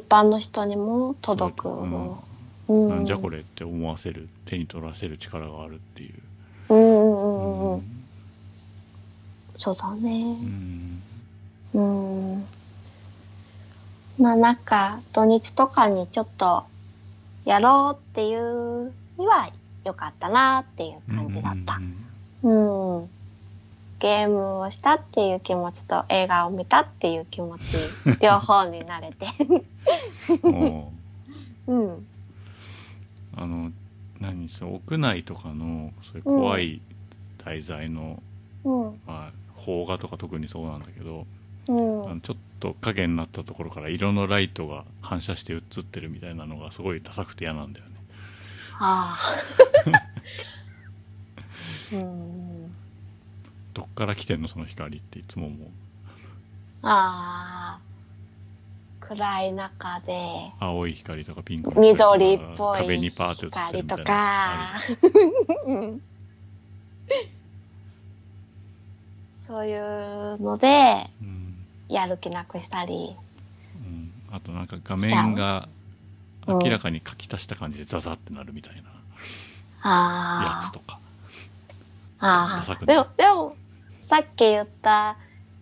般の人にも届く、なんじゃこれって思わせる、手に取らせる力があるっていう。そうだね。まあなんか土日とかにちょっとやろうっていうには良かったなっていう感じだった。うん。ゲームをしたっていう気持ちと映画を見たっていう気持ち両方になれてうん。何そう屋内とかのそういう怖い題材の、うんまあ、邦画とか特にそうなんだけど、うん、ちょっと影になったところから色のライトが反射して映ってるみたいなのがすごいダサくて嫌なんだよね。ああうんどっから来てんのその光っていつも思う。ああ暗い中で青い光とかピンクの光とか緑っぽい壁にパーって映ってるみたいな光とかそういうので、うん、やる気なくしたり、うん、あとなんか画面が明らかに書き足した感じでザザってなるみたいなやつとか、うん、ああでもさっき言った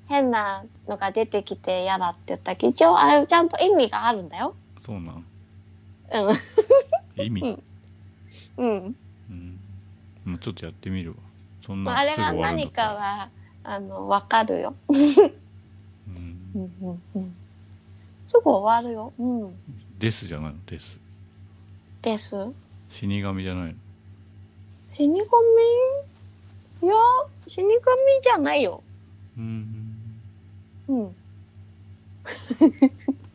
変なのが出てきて嫌だって言ったけど一応あれちゃんと意味があるんだよ。そうなん、うん、意味うん、うんうん、ちょっとやってみるわ。そんなあれが何かは分かるようんうん、うん、すぐ終わるよ、うん、ですじゃないのです死神じゃないの死神いや死神じゃないようんうん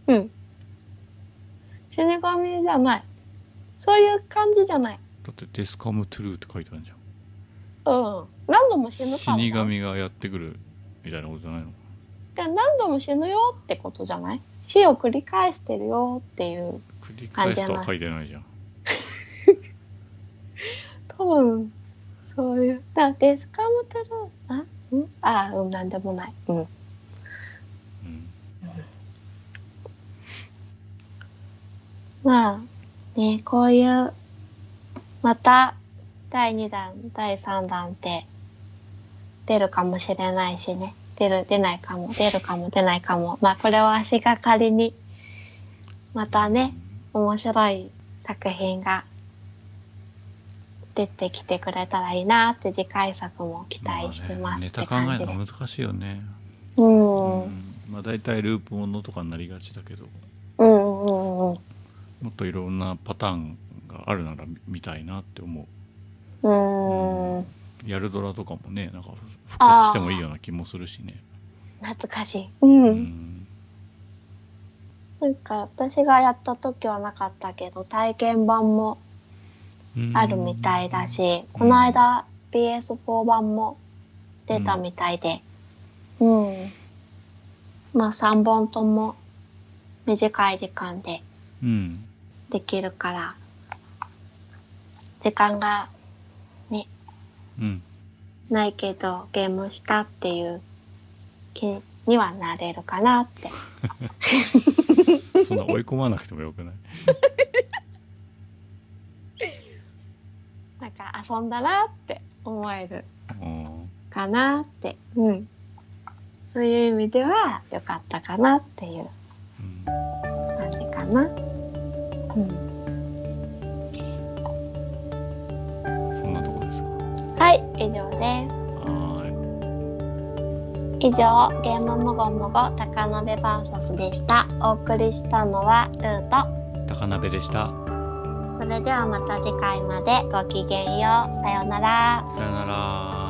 うん死神じゃないそういう感じじゃない。だってデスカムトゥルーって書いてあるじゃん。うん何度も死ぬから死神がやってくるみたいなことじゃないの。何度も死ぬよってことじゃない。死を繰り返してるよっていう感じじゃない。繰り返すとは書いてないじゃん多分そういうだデスカムトゥルーなああ、うん、なんでもない。うん。うん。まあ、ね、こういう、また、第2弾、第3弾って、出るかもしれないしね。出ないかも、出ないかも。まあ、これを足がかりに、またね、面白い作品が、出てきてくれたらいいなって次回作も期待してますって感じです。ネタ考えるの難しいよね。うん。まあだいたいループものとかになりがちだけど。うんうんうんうん。もっといろんなパターンがあるなら見たいなって思う。やるドラとかもね、なんか復活してもいいような気もするしね。懐かしい。うん。なんか私がやった時はなかったけど体験版も。あるみたいだし、この間 PS4 版も出たみたいで、うん、まあ3本とも短い時間でできるから、時間がね、うん、ないけどゲームしたっていう気にはなれるかなって。そんな追い込まなくてもよくない？なんか遊んだなって思えるかなって、うん、そういう意味では良かったかなっていう感じかな、うん、そんなとこですか。はい、以上です。はい、以上、ゲームもごもご高鍋 VS でした。お送りしたのはルーと高鍋でした。それではまた次回までごきげんよう。さようなら。さようなら。